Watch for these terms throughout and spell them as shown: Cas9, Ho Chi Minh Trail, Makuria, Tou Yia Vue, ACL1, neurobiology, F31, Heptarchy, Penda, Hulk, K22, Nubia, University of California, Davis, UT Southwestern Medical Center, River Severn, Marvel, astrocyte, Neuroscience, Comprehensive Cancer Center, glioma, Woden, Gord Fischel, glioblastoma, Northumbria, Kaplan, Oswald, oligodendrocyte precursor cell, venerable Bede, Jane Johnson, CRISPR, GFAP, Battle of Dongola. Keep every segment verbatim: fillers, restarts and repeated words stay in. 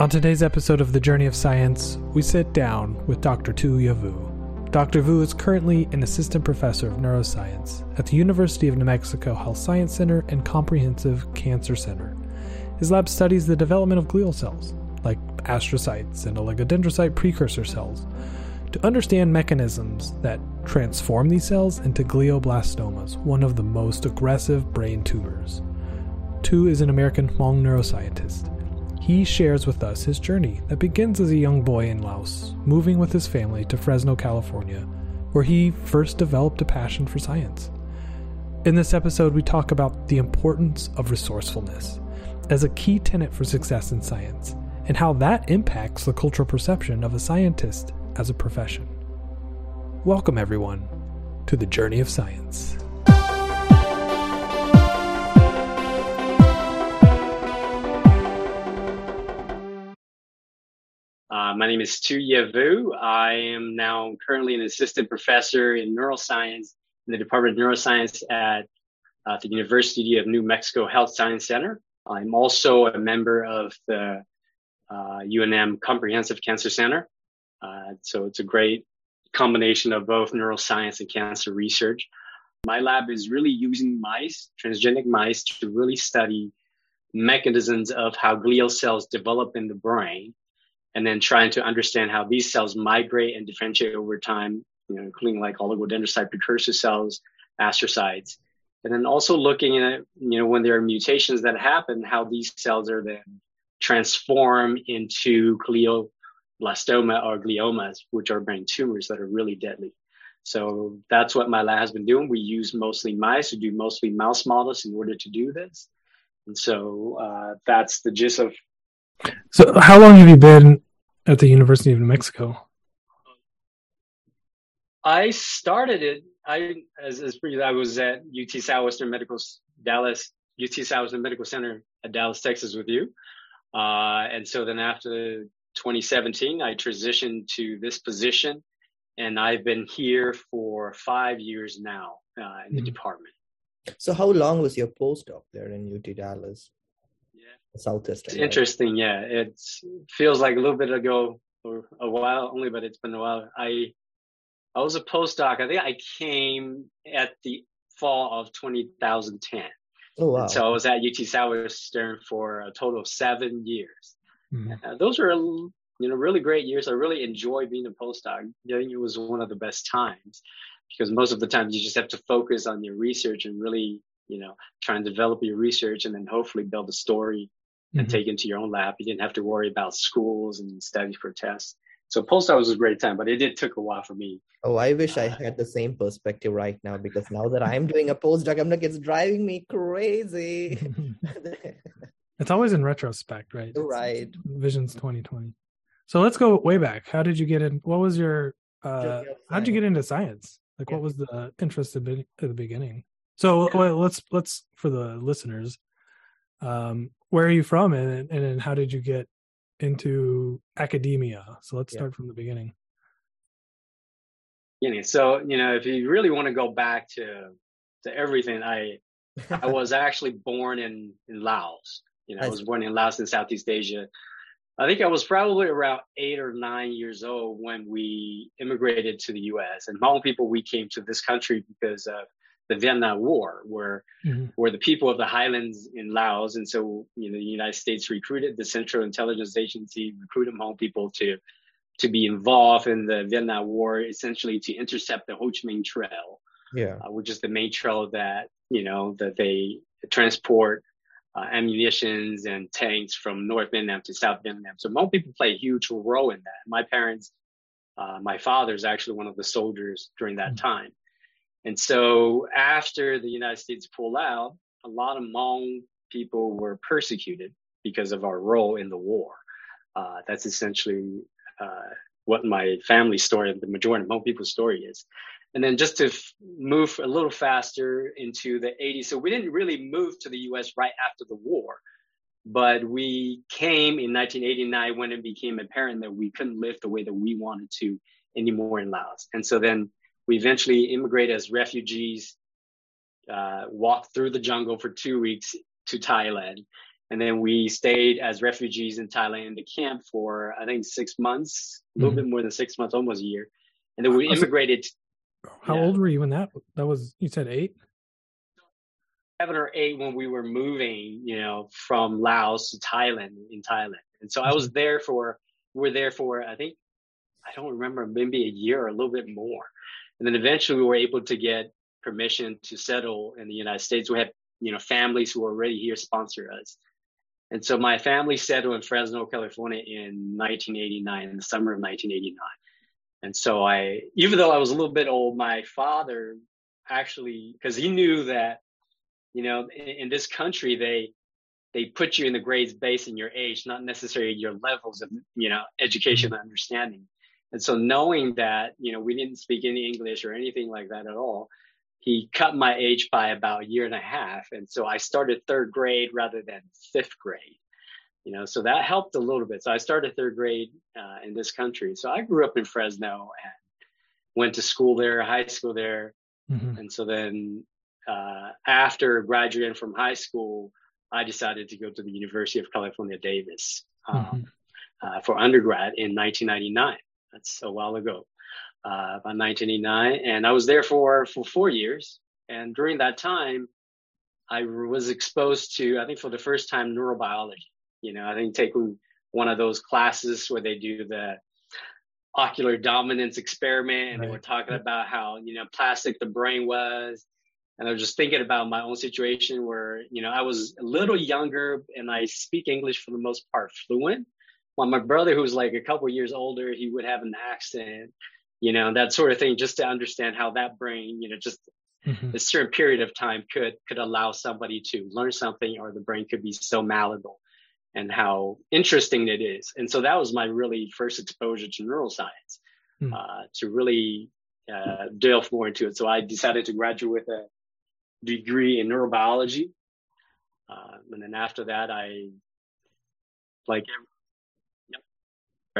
On today's episode of The Journey of Science, we sit down with Doctor Tou Yia Vue. Doctor Vue is currently an assistant professor of neuroscience at the University of New Mexico Health Science Center and Comprehensive Cancer Center. His lab studies the development of glial cells, like astrocytes and oligodendrocyte precursor cells, to understand mechanisms that transform these cells into glioblastomas, one of the most aggressive brain tumors. Tou is an American Hmong neuroscientist. He shares with us his journey that begins as a young boy in Laos, moving with his family to Fresno, California, where he first developed a passion for science. In this episode, we talk about the importance of resourcefulness as a key tenet for success in science, and how that impacts the cultural perception of a scientist as a profession. Welcome, everyone, to the Journey of Science. Uh, my name is Tou Yia Vue. I am now currently an assistant professor in neuroscience in the Department of Neuroscience at uh, the University of New Mexico Health Science Center. I'm also a member of the uh, U N M Comprehensive Cancer Center. Uh, so it's a great combination of both neuroscience and cancer research. My lab is really using mice, transgenic mice, to really study mechanisms of how glial cells develop in the brain, and then trying to understand how these cells migrate and differentiate over time, you know, including like oligodendrocyte precursor cells, astrocytes, and then also looking at, you know, when there are mutations that happen, how these cells are then transformed into glioblastoma or gliomas, which are brain tumors that are really deadly. So that's what my lab has been doing. We use mostly mice, we do mostly mouse models in order to do this. And so uh, that's the gist of. So how long have you been at the University of New Mexico? I started it, I as, as I was at U T Southwestern Medical Dallas, U T Southwestern Medical Center at Dallas, Texas with you. Uh, and so then after twenty seventeen, I transitioned to this position, and I've been here for five years now uh, in mm-hmm. the department. So how long was your postdoc there in U T Dallas? Southeast Asia. It's interesting, yeah. It feels like a little bit ago, or a while only, but it's been a while. I I was a postdoc. I think I came at the fall of twenty ten. Oh, wow. And so I was at U T Southwestern for a total of seven years. Mm-hmm. Uh, those were, you know, really great years. I really enjoyed being a postdoc. I think it was one of the best times, because most of the time you just have to focus on your research and really, you know, try and develop your research and then hopefully build a story and mm-hmm. take it into your own lab. You didn't have to worry about schools and study for tests. So postdoc was a great time, but it did took a while for me. Oh, I wish uh, I had the same perspective right now, because now that I'm doing a postdoc, I'm like, it's driving me crazy. It's always in retrospect, right? Right. It's, it's Visions twenty twenty. So let's go way back. How did you get in? What was your, uh, how'd you get into science? Like yeah. What was the interest at the beginning? So let's, let's for the listeners, um, where are you from, and, and and how did you get into academia? So let's yeah. start from the beginning. So, you know, if you really want to go back to to everything, I I was actually born in, in Laos. You know, I was born in Laos in Southeast Asia. I think I was probably around eight or nine years old when we immigrated to the U S. And Hmong people, we came to this country because of the Vietnam War, where mm-hmm. where the people of the highlands in Laos, and so, you know, the United States recruited, the Central Intelligence Agency recruited Hmong people to to be involved in the Vietnam War, essentially to intercept the Ho Chi Minh Trail, yeah, uh, which is the main trail that, you know, that they transport uh, ammunitions and tanks from North Vietnam to South Vietnam. So Hmong people play a huge role in that. My parents, uh, my father is actually one of the soldiers during that mm-hmm. time. And so after the United States pulled out, a lot of Hmong people were persecuted because of our role in the war. Uh, that's essentially uh, what my family's story, the majority of Hmong people's story is. And then just to f- move a little faster into the eighties, so we didn't really move to the U S right after the war, but we came in nineteen eighty-nine when it became apparent that we couldn't live the way that we wanted to anymore in Laos. And so then we eventually immigrated as refugees, uh, walked through the jungle for two weeks to Thailand, And then we stayed as refugees in Thailand in the camp for, I think, six months, a little mm-hmm. bit more than six months, almost a year. And then we immigrated. How yeah. old were you when that, that was, you said eight? Seven or eight when we were moving, you know, from Laos to Thailand in Thailand. And so I was there for, we were there for, I think, I don't remember, maybe a year or a little bit more. And then eventually we were able to get permission to settle in the United States. We had, you know, families who were already here sponsor us. And so my family settled in Fresno, California in nineteen eighty-nine, in the summer of nineteen eighty-nine. And so I, even though I was a little bit old, my father actually, because he knew that, you know, in, in this country, they they put you in the grades based on your age, not necessarily your levels of, you know, education and understanding. And so knowing that, you know, we didn't speak any English or anything like that at all, he cut my age by about a year and a half. And so I started third grade rather than fifth grade, you know, so that helped a little bit. So I started third grade uh, in this country. So I grew up in Fresno and went to school there, high school there. Mm-hmm. And so then uh, after graduating from high school, I decided to go to the University of California, Davis um, mm-hmm. uh, for undergrad in nineteen ninety-nine. That's a while ago. Uh, by nineteen eighty-nine, and I was there for, for four years. And during that time, I was exposed to, I think for the first time, neurobiology. You know, I think taking one of those classes where they do the ocular dominance experiment, and right. they were talking about how, you know, plastic the brain was. And I was just thinking about my own situation where, you know, I was a little younger and I speak English for the most part fluent. While my brother, who was like a couple years older, he would have an accent. You know, that sort of thing, just to understand how that brain, you know, just mm-hmm. a certain period of time could could allow somebody to learn something, or the brain could be so malleable and how interesting it is. And so that was my really first exposure to neuroscience, mm-hmm. uh, to really uh, delve more into it. So I decided to graduate with a degree in neurobiology. Uh, and then after that, I, like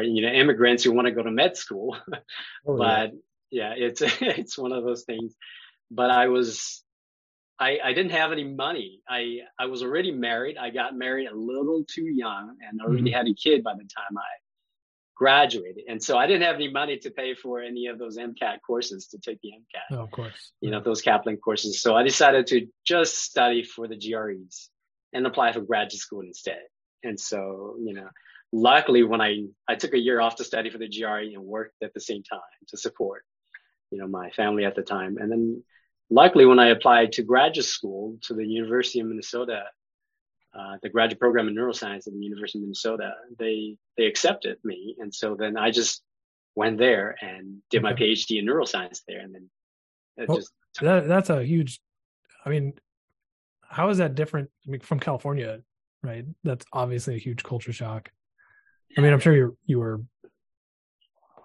you know, immigrants who want to go to med school, oh, but yeah. yeah, it's, it's one of those things, but I was, I, I didn't have any money. I, I was already married. I got married a little too young and already mm-hmm. had a kid by the time I graduated. And so I didn't have any money to pay for any of those MCAT courses, to take the MCAT, oh, of course, you know, those Kaplan courses. So I decided to just study for the G R Es and apply for graduate school instead. And so, you know, luckily, when I, I took a year off to study for the G R E and worked at the same time to support, you know, my family at the time. And then luckily, when I applied to graduate school to the University of Minnesota, uh, the graduate program in neuroscience at the University of Minnesota, they, they accepted me. And so then I just went there and did my PhD in neuroscience there. And then it well, just that, that's a huge, I mean, how is that different from California, right? That's obviously a huge culture shock. I mean, I'm sure you you were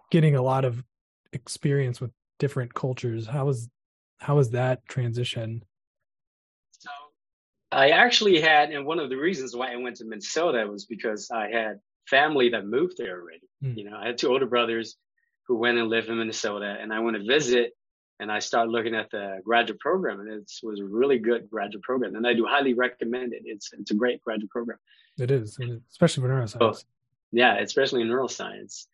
getting a lot of experience with different cultures. How was how was that transition? So, I actually had, and one of the reasons why I went to Minnesota was because I had family that moved there already. Mm. You know, I had two older brothers who went and lived in Minnesota, and I went to visit, and I started looking at the graduate program, and it was a really good graduate program, and I do highly recommend it. It's it's a great graduate program. It is, especially for neuroscience. So, yeah, especially in neuroscience.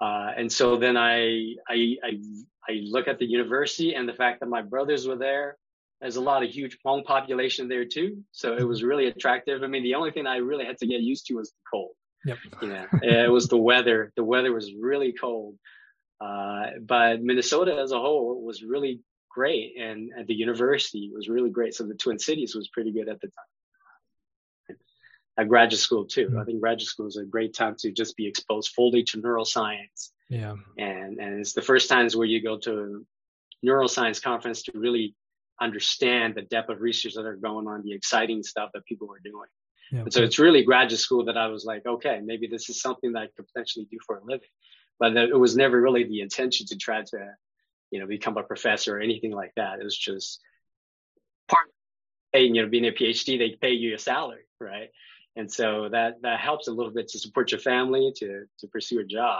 Uh, and so then I, I I I look at the university and the fact that my brothers were there. There's a lot of huge Hmong population there too. So it was really attractive. I mean, the only thing I really had to get used to was the cold. Yep. You know, it was the weather. The weather was really cold. Uh, but Minnesota as a whole was really great. And at the university was really great. So the Twin Cities was pretty good at the time. At graduate school too. I think graduate school is a great time to just be exposed fully to neuroscience. Yeah. And and it's the first times where you go to a neuroscience conference to really understand the depth of research that are going on, the exciting stuff that people are doing. Yeah. And so it's really graduate school that I was like, okay, maybe this is something that I could potentially do for a living. But it was never really the intention to try to, you know, become a professor or anything like that. It was just part of, hey, you know, being a PhD, they pay you your salary, right? And so that, that helps a little bit to support your family, to, to pursue a job,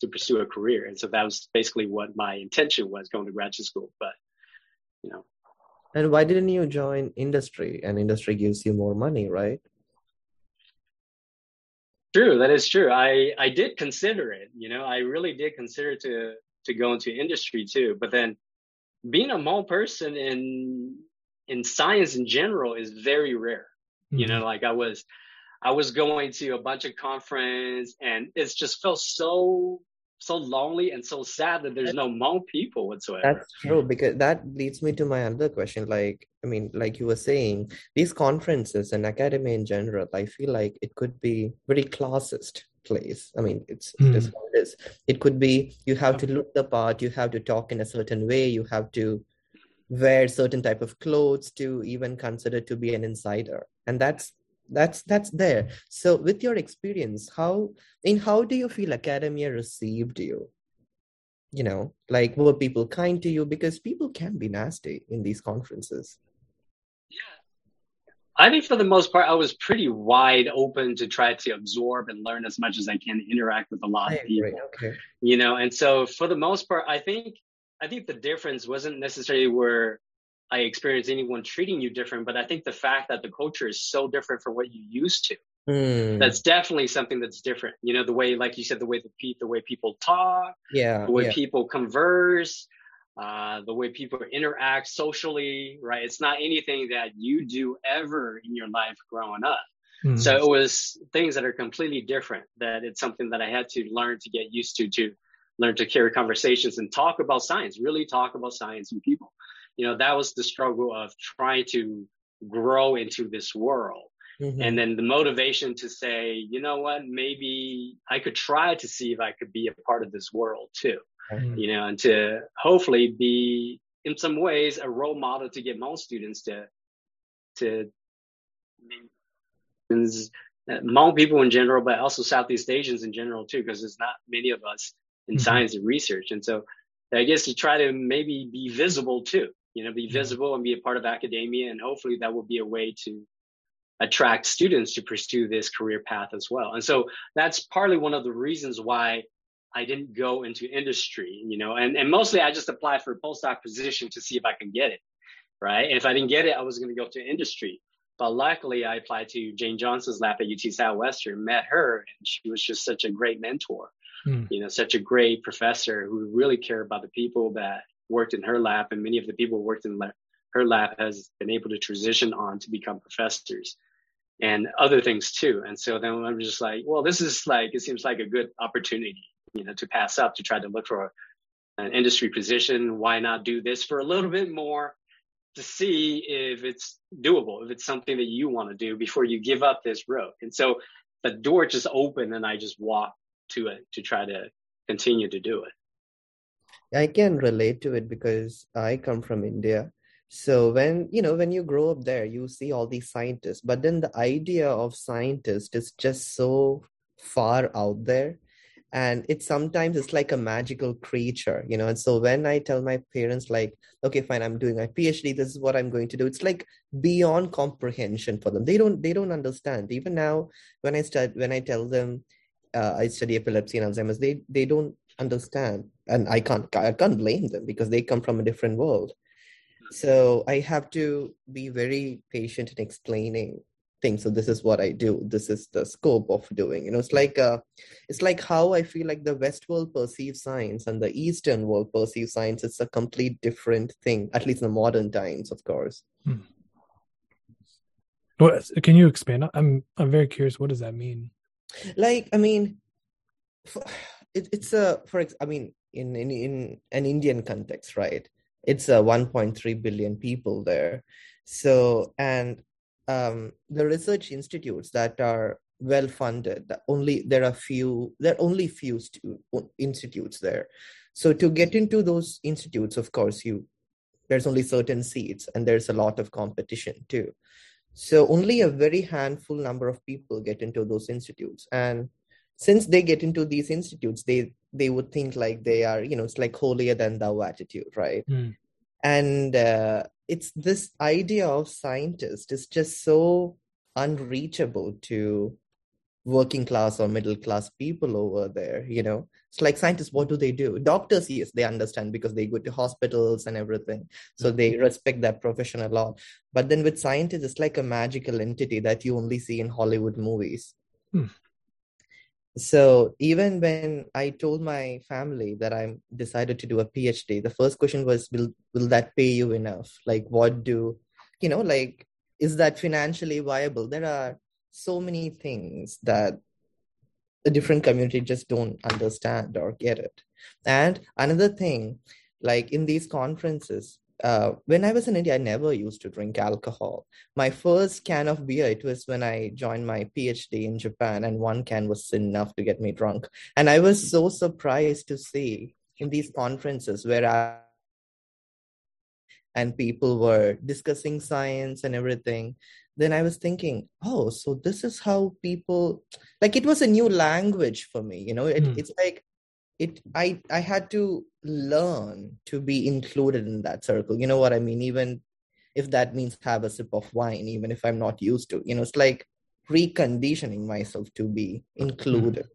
to pursue a career. And so that was basically what my intention was going to graduate school, but, you know. And why didn't you join industry? And industry gives you more money, right? True, that is true. I, I did consider it, you know, I really did consider to to go into industry too. But then being a Hmong person in in science in general is very rare. Mm-hmm. You know, like I was I was going to a bunch of conferences, and it's just felt so so lonely and so sad that there's no Hmong people whatsoever. That's true, because that leads me to my other question. Like, I mean, like you were saying, these conferences and academia in general, I feel like it could be very classist place. I mean, it's mm. just how it is. It could be you have to look the part, you have to talk in a certain way, you have to wear certain type of clothes to even consider to be an insider. And that's That's that's there. So with your experience, how in how do you feel academia received you? You know, like, were people kind to you? Because people can be nasty in these conferences. Yeah, I think for the most part, I was pretty wide open to try to absorb and learn as much as I can, interact with a lot I of people. Okay. You know, and so for the most part, I think I think the difference wasn't necessarily where I experienced anyone treating you different, but I think the fact that the culture is so different from what you used to, mm. that's definitely something that's different. You know, the way, like you said, the way the, pe- the way people talk, yeah, the way yeah. people converse, uh, the way people interact socially, right? It's not anything that you do ever in your life growing up. Mm. So it was things that are completely different, that it's something that I had to learn to get used to, to learn to carry conversations and talk about science, really talk about science and people. You know, that was the struggle of trying to grow into this world. Mm-hmm. And then the motivation to say, you know what, maybe I could try to see if I could be a part of this world too. Mm-hmm. You know, and to hopefully be in some ways a role model to get Hmong students to, to Hmong people in general, but also Southeast Asians in general too, because there's not many of us in mm-hmm. science and research. And so I guess to try to maybe be visible too. You know, be visible and be a part of academia, and hopefully that will be a way to attract students to pursue this career path as well. And so that's partly one of the reasons why I didn't go into industry, you know, and, and mostly I just applied for a postdoc position to see if I can get it, right? And if I didn't get it, I was going to go to industry. But luckily I applied to Jane Johnson's lab at U T Southwestern, met her, and she was just such a great mentor, mm. you know, such a great professor who really cared about the people that worked in her lab, and many of the people who worked in la- her lab has been able to transition on to become professors and other things too. And so then I'm just like, well, this is like, it seems like a good opportunity, you know, to pass up, to try to look for a, an industry position. Why not do this for a little bit more to see if it's doable, if it's something that you want to do before you give up this road. And so the door just opened and I just walked to it to try to continue to do it. I can relate to it because I come from India. So when, you know, when you grow up there, you see all these scientists, but then the idea of scientist is just so far out there. And it sometimes it's like a magical creature, you know? And so when I tell my parents like, okay, fine, I'm doing my PhD, this is what I'm going to do. It's like beyond comprehension for them. They don't, they don't understand. Even now, when I start, when I tell them uh, I study epilepsy and Alzheimer's, they, they don't understand, and I can't I can't blame them because they come from a different world. So I have to be very patient in explaining things. So this is what I do. This is the scope of doing. You know, it's like uh, it's like how I feel like the West world perceives science and the Eastern world perceives science. It's a complete different thing, at least in the modern times, of course. Hmm. Well, can you expand? I'm I'm very curious. What does that mean? Like, I mean. For, It, it's a, for I mean, in, in in an Indian context, right? It's a one point three billion people there. So, and um, the research institutes that are well funded, only there are few, there are only few stu- institutes there. So to get into those institutes, of course, you there's only certain seats, and there's a lot of competition too. So only a very handful number of people get into those institutes, and since they get into these institutes, they, they would think like they are, you know, it's like holier than thou attitude, right? Mm. And uh, it's this idea of scientist is just so unreachable to working class or middle class people over there, you know? It's like scientists, what do they do? Doctors, yes, they understand because they go to hospitals and everything. So mm-hmm. they respect that profession a lot. But then with scientists, it's like a magical entity that you only see in Hollywood movies. Mm. So even when I told my family that I decided to do a PhD, the first question was, will will that pay you enough? Like, what do, you know, like, is that financially viable? There are so many things that the different community just don't understand or get it. And another thing, like in these conferences, Uh, when I was in India, I never used to drink alcohol. My first can of beer, it was when I joined my PhD in Japan, and one can was enough to get me drunk. And I was so surprised to see in these conferences where I and people were discussing science and everything. Then I was thinking, oh, so this is how people, like, it was a new language for me. You know, it, mm. it's like, It I, I had to learn to be included in that circle. You know what I mean? Even if that means have a sip of wine, even if I'm not used to, you know, it's like reconditioning myself to be included.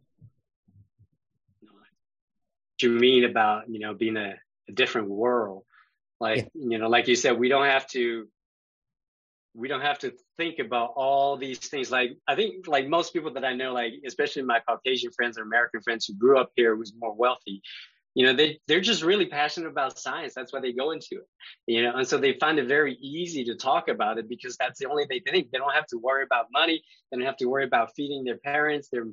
What you mean about, you know, being a, a different world, like, yeah. you know, like you said, we don't have to, we don't have to think about all these things. Like, I think like most people that I know, like, especially my Caucasian friends and American friends who grew up here, was more wealthy, you know, they, they're just really passionate about science. That's why they go into it, you know? And so they find it very easy to talk about it because that's the only thing they think. They don't have to worry about money. They don't have to worry about feeding their parents, their,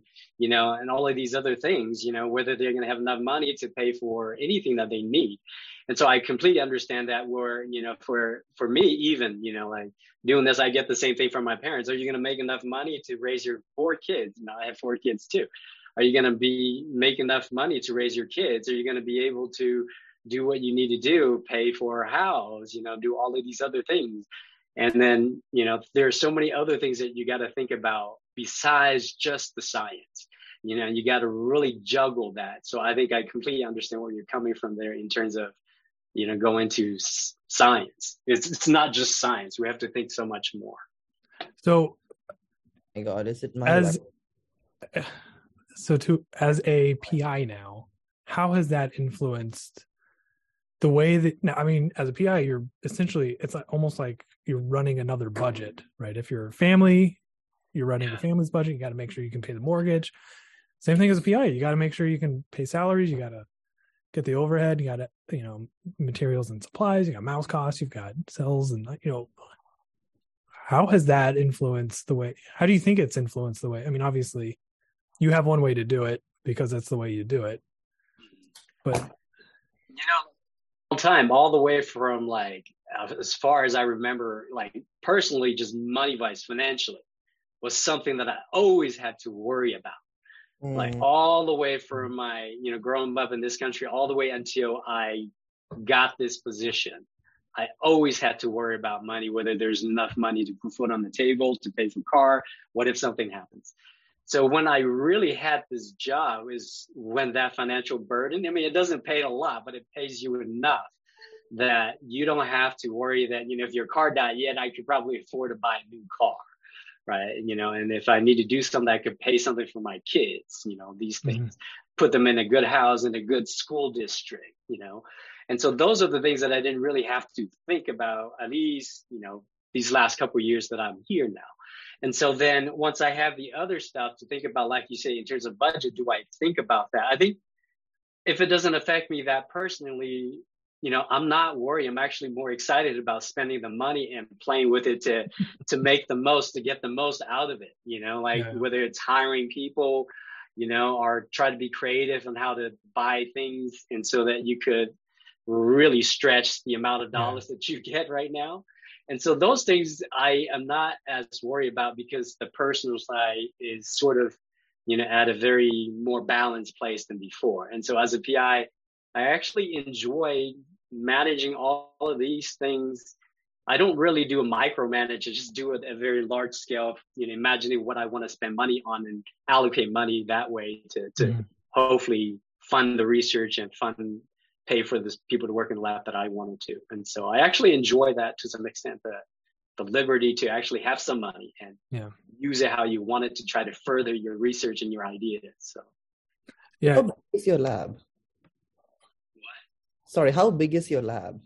you know, and all of these other things, you know, whether they're going to have enough money to pay for anything that they need. And so I completely understand that where, you know, for, for me, even, you know, like doing this, I get the same thing from my parents. Are you going to make enough money to raise your four kids? You know, I have four kids too. Are you going to be make enough money to raise your kids? Are you going to be able to do what you need to do, pay for a house, you know, do all of these other things? And then, you know, there are so many other things that you got to think about besides just the science. You know, you got to really juggle that. So I think I completely understand where you're coming from there in terms of, you know, go into science. It's it's not just science. We have to think so much more. So, oh my God, is it my as, so to as a P I now, how has that influenced the way that? Now, I mean, as a P I, you're essentially it's like, almost like you're running another budget, right? If you're a family, you're running yeah. your family's budget. You got to make sure you can pay the mortgage. Same thing as a P I. You got to make sure you can pay salaries. You got to get the overhead, you got, you know, materials and supplies, you got mouse costs, you've got cells and, you know, how has that influenced the way, how do you think it's influenced the way, I mean, obviously you have one way to do it because that's the way you do it, but. You know, all time, all the way from like, as far as I remember, like personally, just money-wise, financially was something that I always had to worry about. Like all the way from my, you know, growing up in this country, all the way until I got this position, I always had to worry about money, whether there's enough money to put food on the table, to pay for a car, what if something happens? So when I really had this job is when that financial burden, I mean, it doesn't pay a lot, but it pays you enough that you don't have to worry that, you know, if your car died yet, I could probably afford to buy a new car. Right. You know, and if I need to do something, I could pay something for my kids, you know, these things, mm-hmm. put them in a good house, in a good school district, you know. And so those are the things that I didn't really have to think about, at least, you know, these last couple of years that I'm here now. And so then once I have the other stuff to think about, like you say, in terms of budget, do I think about that? I think if it doesn't affect me that personally, you know, I'm not worried. I'm actually more excited about spending the money and playing with it to, to make the most, to get the most out of it. You know, like yeah. whether it's hiring people, you know, or try to be creative on how to buy things. And so that you could really stretch the amount of dollars yeah. that you get right now. And so those things I am not as worried about because the personal side is sort of, you know, at a very more balanced place than before. And so as a P I, I actually enjoy managing all of these things. I don't really do a micromanage. I just do it at a very large scale, you know, imagining what I want to spend money on and allocate money that way to, to mm. hopefully fund the research and fund, pay for the people to work in the lab that I wanted to. And so I actually enjoy that to some extent, the, the liberty to actually have some money and yeah. use it how you want it to try to further your research and your ideas. So, yeah. How big is your lab? Sorry, how big is your lab?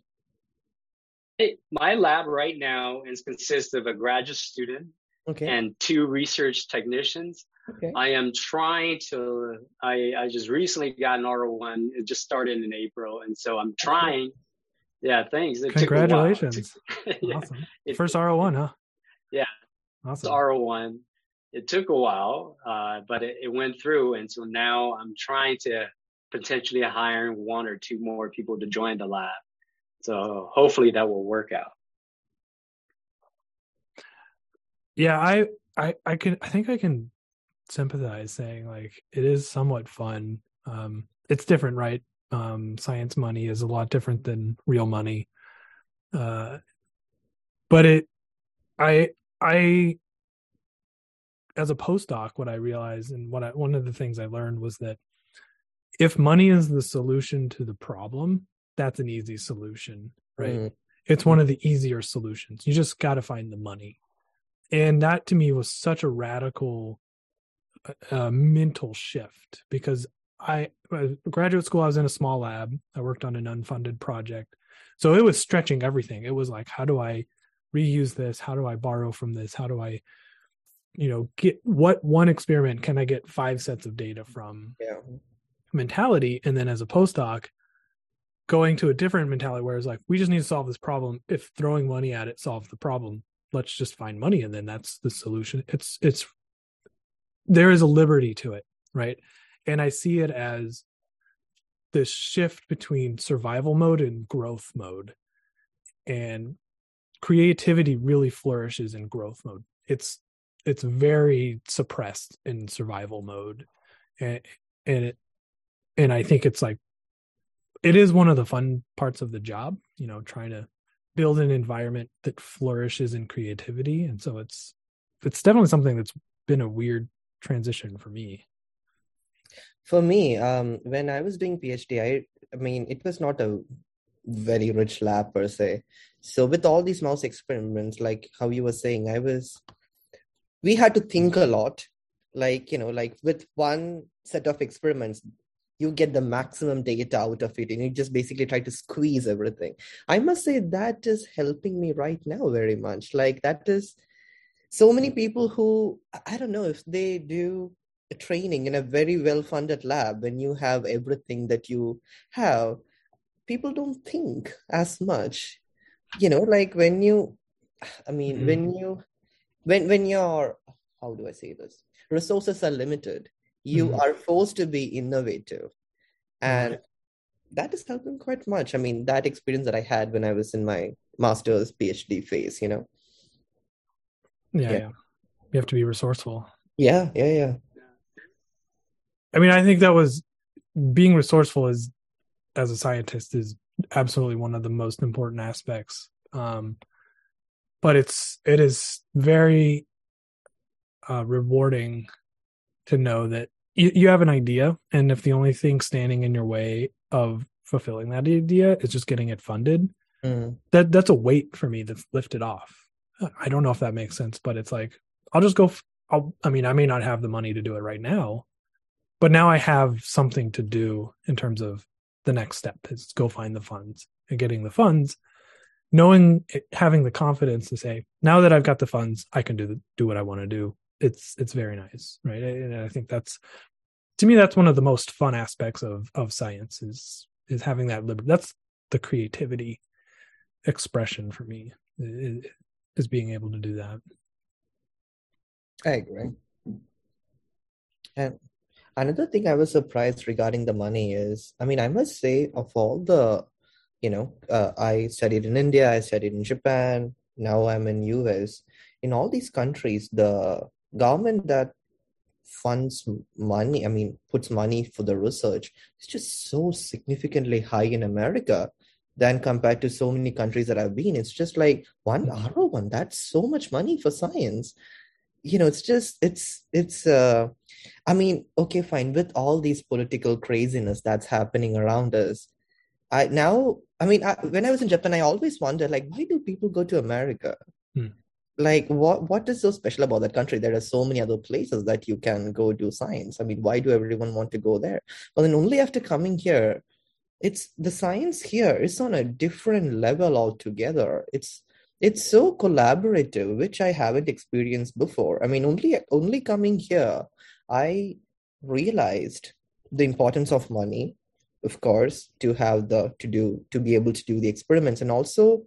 My lab right now is consists of a graduate student okay. and two research technicians. Okay. I am trying to, I, I just recently got an R oh one. It just started in April. And so I'm trying. Yeah, thanks. It Congratulations. yeah. Awesome. First R oh one, huh? Yeah. Awesome. It's R oh one. It took a while, uh, but it, it went through. And so now I'm trying to potentially hire one or two more people to join the lab. So hopefully that will work out. Yeah, I, I, I can, I think I can sympathize saying like, it is somewhat fun. Um, it's different, right? Um, science money is a lot different than real money. Uh, but it, I, I, as a postdoc, what I realized and what I, one of the things I learned was that if money is the solution to the problem, that's an easy solution, right? Mm. It's one of the easier solutions. You just got to find the money. And that to me was such a radical uh, mental shift because I, graduate school, I was in a small lab. I worked on an unfunded project. So it was stretching everything. It was like, how do I reuse this? How do I borrow from this? How do I, you know, get what one experiment can I get five sets of data from? Yeah. Mentality. And then as a postdoc, going to a different mentality where it's like, we just need to solve this problem. If throwing money at it solves the problem, let's just find money. And then that's the solution. It's, it's, there is a liberty to it. Right. And I see it as this shift between survival mode and growth mode, and creativity really flourishes in growth mode. It's, it's very suppressed in survival mode. And, and it, and I think it's like, it is one of the fun parts of the job, you know, trying to build an environment that flourishes in creativity. And so it's, it's definitely something that's been a weird transition for me. For me, um, when I was doing PhD, I, I mean, it was not a very rich lab per se. So with all these mouse experiments, like how you were saying, I was, we had to think a lot, like, you know, like with one set of experiments, you get the maximum data out of it, and you just basically try to squeeze everything. I must say that is helping me right now very much. Like that is so many people who, I don't know if they do a training in a very well-funded lab when you have everything that you have, people don't think as much, you know, like when you, I mean, mm-hmm. when you, when, when your, how do I say this? Resources are limited. You mm-hmm. are forced to be innovative. And mm-hmm. that is helping quite much. I mean, that experience that I had when I was in my master's PhD phase, you know? Yeah, yeah. yeah. You have to be resourceful. Yeah, yeah, yeah. I mean, I think that was, being resourceful is, as a scientist is absolutely one of the most important aspects. Um, but it's, it is very uh, rewarding to know that you, you have an idea, and if the only thing standing in your way of fulfilling that idea is just getting it funded, mm. that that's a weight for me that's lifted off. I don't know if that makes sense, but it's like, I'll just go, f- I'll, I mean, I may not have the money to do it right now, but now I have something to do in terms of the next step is go find the funds, and getting the funds, knowing, it, having the confidence to say, now that I've got the funds, I can do the, do what I want to do. It's, it's very nice. Right. And I think that's, to me, that's one of the most fun aspects of, of science is, is having that liberty. That's the creativity expression for me, is being able to do that. I agree. And another thing I was surprised regarding the money is, I mean, I must say of all the, you know, uh, I studied in India, I studied in Japan, now I'm in U S. In all these countries, the government that funds money, I mean, puts money for the research, is just so significantly high in America than compared to so many countries that I've been. It's just like one R oh one, that's so much money for science. You know, it's just, it's, it's, uh, I mean, okay, fine. With all these political craziness that's happening around us, I now, I mean, I, when I was in Japan, I always wondered, like, why do people go to America? Hmm. Like, what, what is so special about that country? There are so many other places that you can go do science. I mean, why do everyone want to go there? But then only after coming here, it's the science here is on a different level altogether. It's, It's so collaborative, which I haven't experienced before. I mean, only only coming here, I realized the importance of money, of course, to have the, to do, to be able to do the experiments. And also,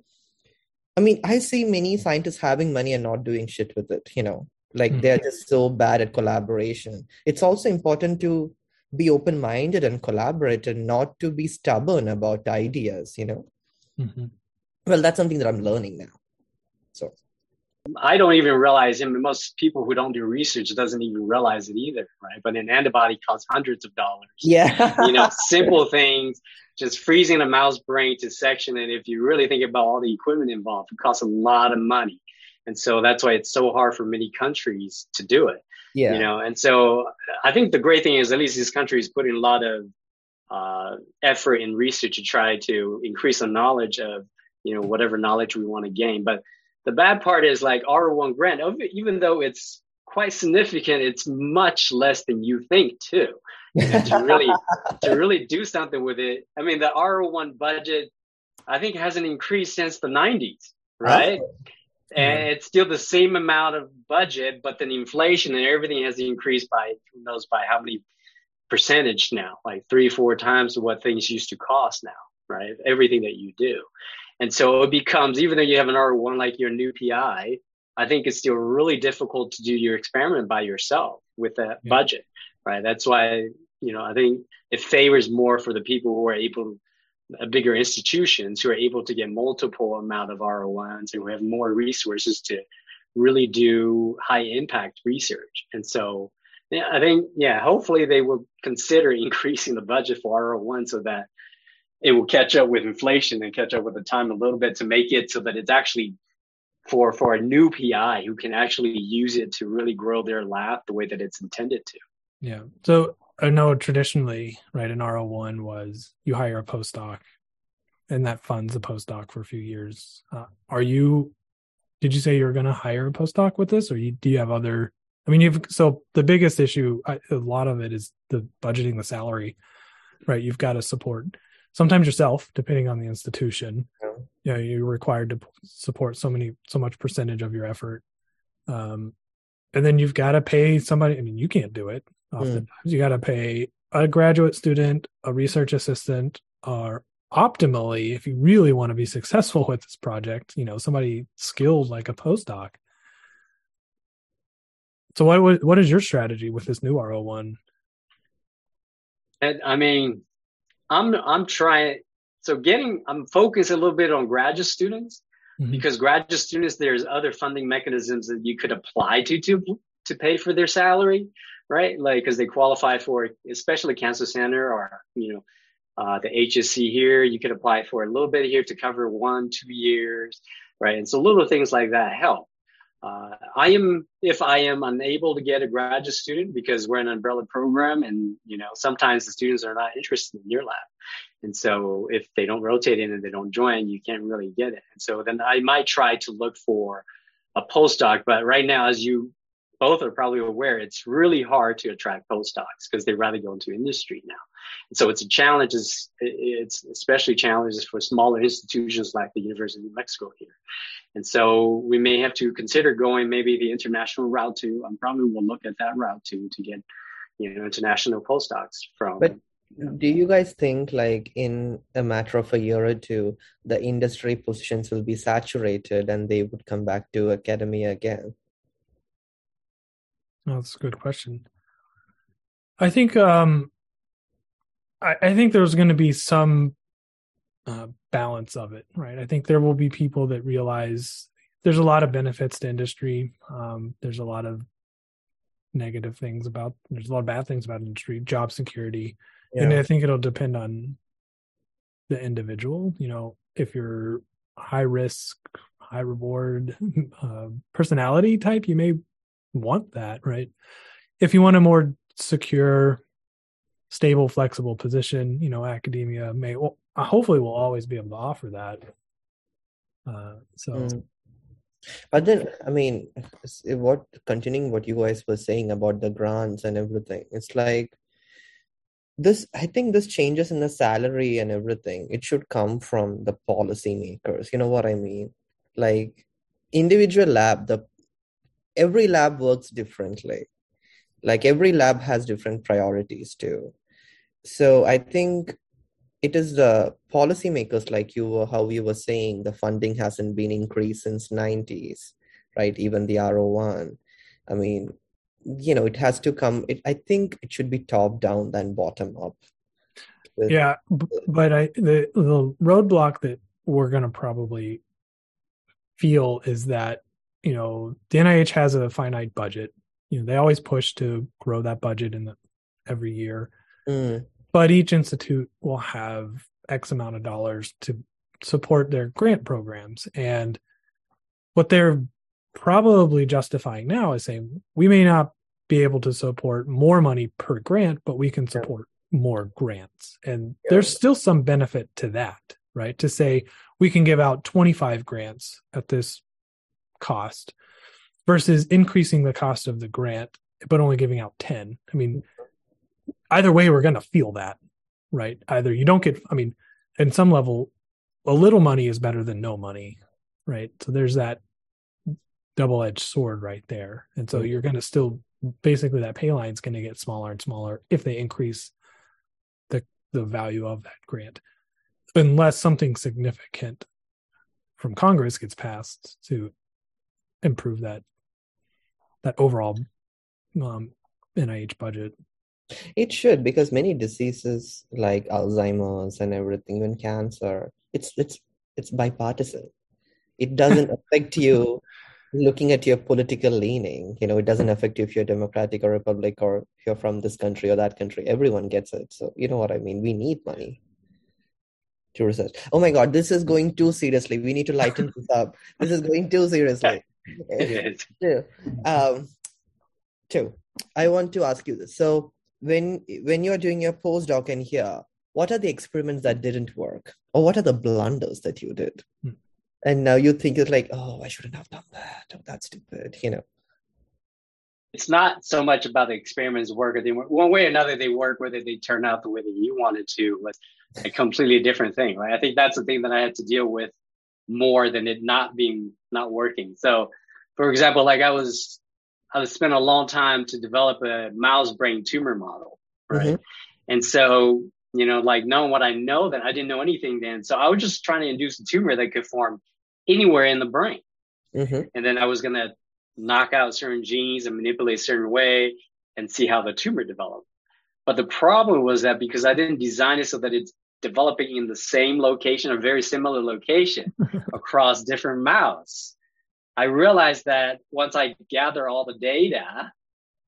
I mean, I see many scientists having money and not doing shit with it, you know, like mm-hmm. they're just so bad at collaboration. It's also important to be open-minded and collaborate and not to be stubborn about ideas, you know? Mm-hmm. Well, that's something that I'm learning now. So I don't even realize, I mean, most people who don't do research doesn't even realize it either, right? But an antibody costs hundreds of dollars. Yeah. You know, simple things, just freezing a mouse brain to section it. If you really think about all the equipment involved, it costs a lot of money. And so that's why it's so hard for many countries to do it. Yeah. You know, and so I think the great thing is at least this country is putting a lot of uh, effort in research to try to increase the knowledge of, you know, whatever knowledge we want to gain. But the bad part is like R zero one grant, even though it's quite significant, it's much less than you think too. You know, to really to really do something with it. I mean, the R zero one budget, I think, hasn't increased since the nineties, right? Oh. And mm-hmm. it's still the same amount of budget, but then inflation and everything has increased by who knows by how many percentage now, like three, four times what things used to cost now, right? Everything that you do. And so it becomes, even though you have an R one like your new P I, I think it's still really difficult to do your experiment by yourself with that yeah. budget, right? That's why, you know, I think it favors more for the people who are able to bigger institutions who are able to get multiple amount of R zero ones and who have more resources to really do high impact research. And so yeah, I think, yeah, hopefully they will consider increasing the budget for R zero one so that it will catch up with inflation and catch up with the time a little bit to make it so that it's actually for, for a new P I who can actually use it to really grow their lab the way that it's intended to. Yeah. So I know traditionally, right, an R zero one was you hire a postdoc and that funds the postdoc for a few years. Uh, are you, did you say you were going to hire a postdoc with this or you, do you have other, I mean, you've, so the biggest issue, I, a lot of it is the budgeting the salary, right? You've got to support sometimes yourself, depending on the institution, yeah. you know, you're required to support so many, so much percentage of your effort. Um, and then you've got to pay somebody, I mean, you can't do it. Oftentimes you got to pay a graduate student, a research assistant, or optimally, if you really want to be successful with this project, you know, somebody skilled like a postdoc. So what what is your strategy with this new R zero one? I mean, I'm I'm trying. So getting, I'm focused a little bit on graduate students mm-hmm. because graduate students, there's other funding mechanisms that you could apply to to to pay for their salary. Right, like because they qualify for, especially Cancer Center or you know, uh, the H S C here. You could apply for a little bit here to cover one, two years, right? And so little things like that help. Uh, I am if I am unable to get a graduate student because we're an umbrella program, and you know sometimes the students are not interested in your lab, and so if they don't rotate in and they don't join, you can't really get it. And so then I might try to look for a postdoc, but right now, as you both are probably aware, it's really hard to attract postdocs because they rather go into industry now. And so it's a challenge, it's especially challenges for smaller institutions like the University of New Mexico here. And so we may have to consider going maybe the international route too. I'm probably will look at that route too to get, you know, international postdocs from. But you know, do you guys think like in a matter of a year or two, the industry positions will be saturated and they would come back to academia again? Oh, that's a good question. I think um, I, I think there's going to be some uh, balance of it, right? I think there will be people that realize there's a lot of benefits to industry. Um, there's a lot of negative things about, there's a lot of bad things about industry, job security. Yeah. And I think it'll depend on the individual. You know, if you're high risk, high reward uh, personality type, you may want that, right? If you want a more secure, stable, flexible position, you know, academia may well, hopefully will always be able to offer that. Uh, so, mm. But then, I mean, what continuing what you guys were saying about the grants and everything, it's like this. I think this changes in the salary and everything. It should come from the policymakers. You know what I mean? Like individual lab, the every lab works differently. like every lab has different priorities too. So I think it is the policymakers, like you were, how you were saying, the funding hasn't been increased since nineties, right? Even the R O one. I mean, you know, it has to come, it, I think it should be top down than bottom up. With, yeah, but I the, the roadblock that we're going to probably feel is that, you know, the N I H has a finite budget. You know, they always push to grow that budget in the, every year. Mm. But each institute will have X amount of dollars to support their grant programs. And what they're probably justifying now is saying, we may not be able to support more money per grant, but we can support yeah. more grants. And yeah. there's still some benefit to that, right? To say we can give out twenty-five grants at this cost versus increasing the cost of the grant, but only giving out ten. I mean, either way, we're going to feel that, right? Either you don't get, I mean, in some level, a little money is better than no money, right? So there's that double-edged sword right there. And so you're going to still, basically that pay line is going to get smaller and smaller if they increase the the value of that grant, unless something significant from Congress gets passed to improve that that overall um, N I H budget. It should, because many diseases like Alzheimer's and everything, even cancer, it's it's it's bipartisan. It doesn't affect you looking at your political leaning. You know, it doesn't affect you if you're Democratic or Republic or if you're from this country or that country. Everyone gets it. So you know what I mean. We need money to research. Oh my God, this is going too seriously. We need to lighten this up. This is going too seriously. um, two, I want to ask you this. So when when you're doing your postdoc in here, what are the experiments that didn't work? Or what are the blunders that you did? Hmm. And now you think it's like, oh, I shouldn't have done that. Oh, that's stupid, you know. It's not so much about the experiments work or they work. One way or another, they work, whether they turn out the way that you wanted to was a completely different thing, right? I think that's the thing that I had to deal with more than it not being, not working. So, for example, like I was... I spent a long time to develop a mouse brain tumor model, right? Mm-hmm. And so, you know, like knowing what I know, that I didn't know anything then. So I was just trying to induce a tumor that could form anywhere in the brain. Mm-hmm. And then I was going to knock out certain genes and manipulate a certain way and see how the tumor developed. But the problem was that because I didn't design it so that it's developing in the same location or very similar location across different mouths, I realized that once I gather all the data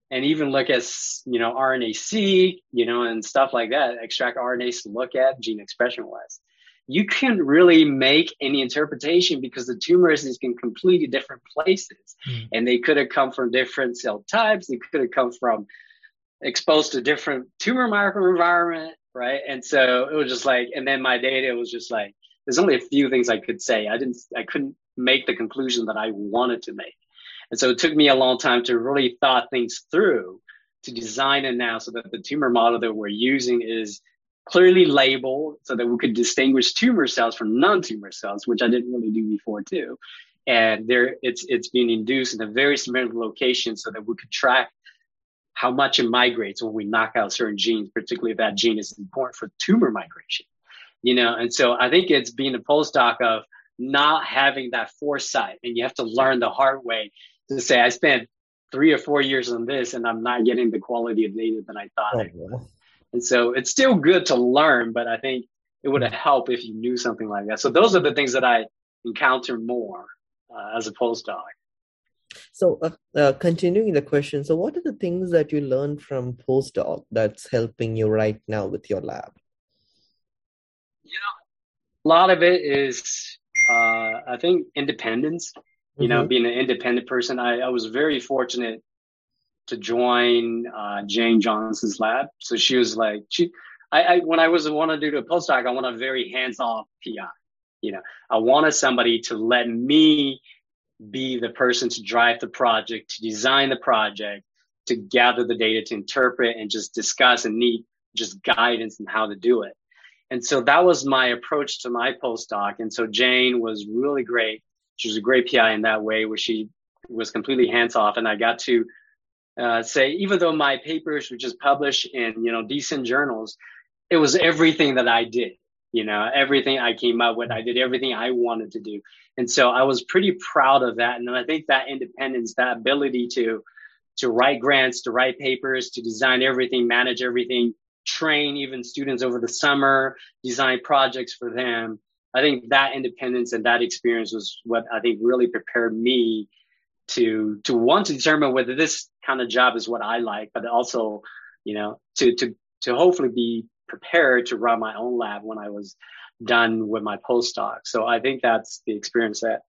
and even look at, you know, R N A-seq, you know, and stuff like that, extract R N As to look at gene expression wise, you can't really make any interpretation because the tumor is in completely different places. Mm. And they could have come from different cell types. They could have come from exposed to different tumor microenvironment, right? And so it was just like, and then my data was just like, there's only a few things I could say. I didn't, I couldn't make the conclusion that I wanted to make. And so it took me a long time to really thought things through, to design it now so that the tumor model that we're using is clearly labeled so that we could distinguish tumor cells from non-tumor cells, which I didn't really do before too. And there it's it's being induced in a very similar location so that we could track how much it migrates when we knock out certain genes, particularly if that gene is important for tumor migration. You know, and so I think it's being a postdoc of not having that foresight, and you have to learn the hard way to say, I spent three or four years on this and I'm not getting the quality of data that I thought. Oh, yeah. And so it's still good to learn, but I think it would have helped if you knew something like that. So those are the things that I encounter more uh, as a postdoc. So uh, uh, continuing the question, so what are the things that you learned from postdoc that's helping you right now with your lab? You know, a lot of it is Uh, I think independence, you know, mm-hmm. being an independent person. I, I was very fortunate to join uh, Jane Johnson's lab. So she was like, she, I, I when I was wanted to do a postdoc, I wanted a very hands-off P I. You know, I wanted somebody to let me be the person to drive the project, to design the project, to gather the data, to interpret and just discuss and need just guidance on how to do it. And so that was my approach to my postdoc. And so Jane was really great. She was a great P I in that way, where she was completely hands off. And I got to uh, say, even though my papers were just published in, you know, decent journals, it was everything that I did, you know, everything I came up with, I did everything I wanted to do. And so I was pretty proud of that. And I think that independence, that ability to, to write grants, to write papers, to design everything, manage everything, train even students over the summer, design projects for them. I think that independence and that experience was what I think really prepared me to to want to determine whether this kind of job is what I like, but also, you know, to to to hopefully be prepared to run my own lab when I was done with my postdoc. So I think that's the experience that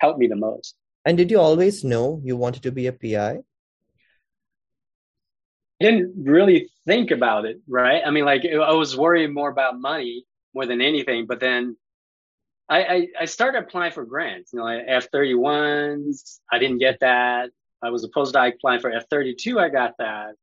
helped me the most. And did you always know you wanted to be a P I? I didn't really think about it, right? I mean, like, I was worried more about money more than anything. But then I, I, I started applying for grants, you know, like F thirty-ones. I didn't get that. I was a postdoc applying for F thirty-two. I got that.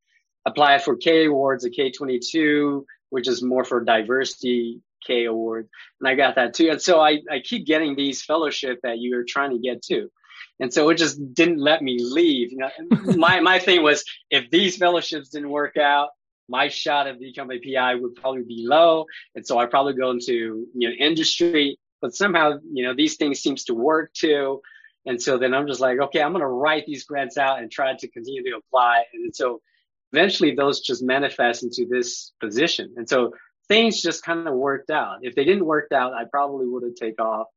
Applied for K awards, a K twenty-two, which is more for diversity K award. And I got that too. And so I, I keep getting these fellowship that you're trying to get too. And so it just didn't let me leave. You know, my my thing was, if these fellowships didn't work out, my shot of becoming a P I would probably be low. And so I probably go into, you know, industry, but somehow, you know, these things seems to work too. And so then I'm just like, okay, I'm going to write these grants out and try to continue to apply. And so eventually those just manifest into this position. And so things just kind of worked out. If they didn't work out, I probably would have taken off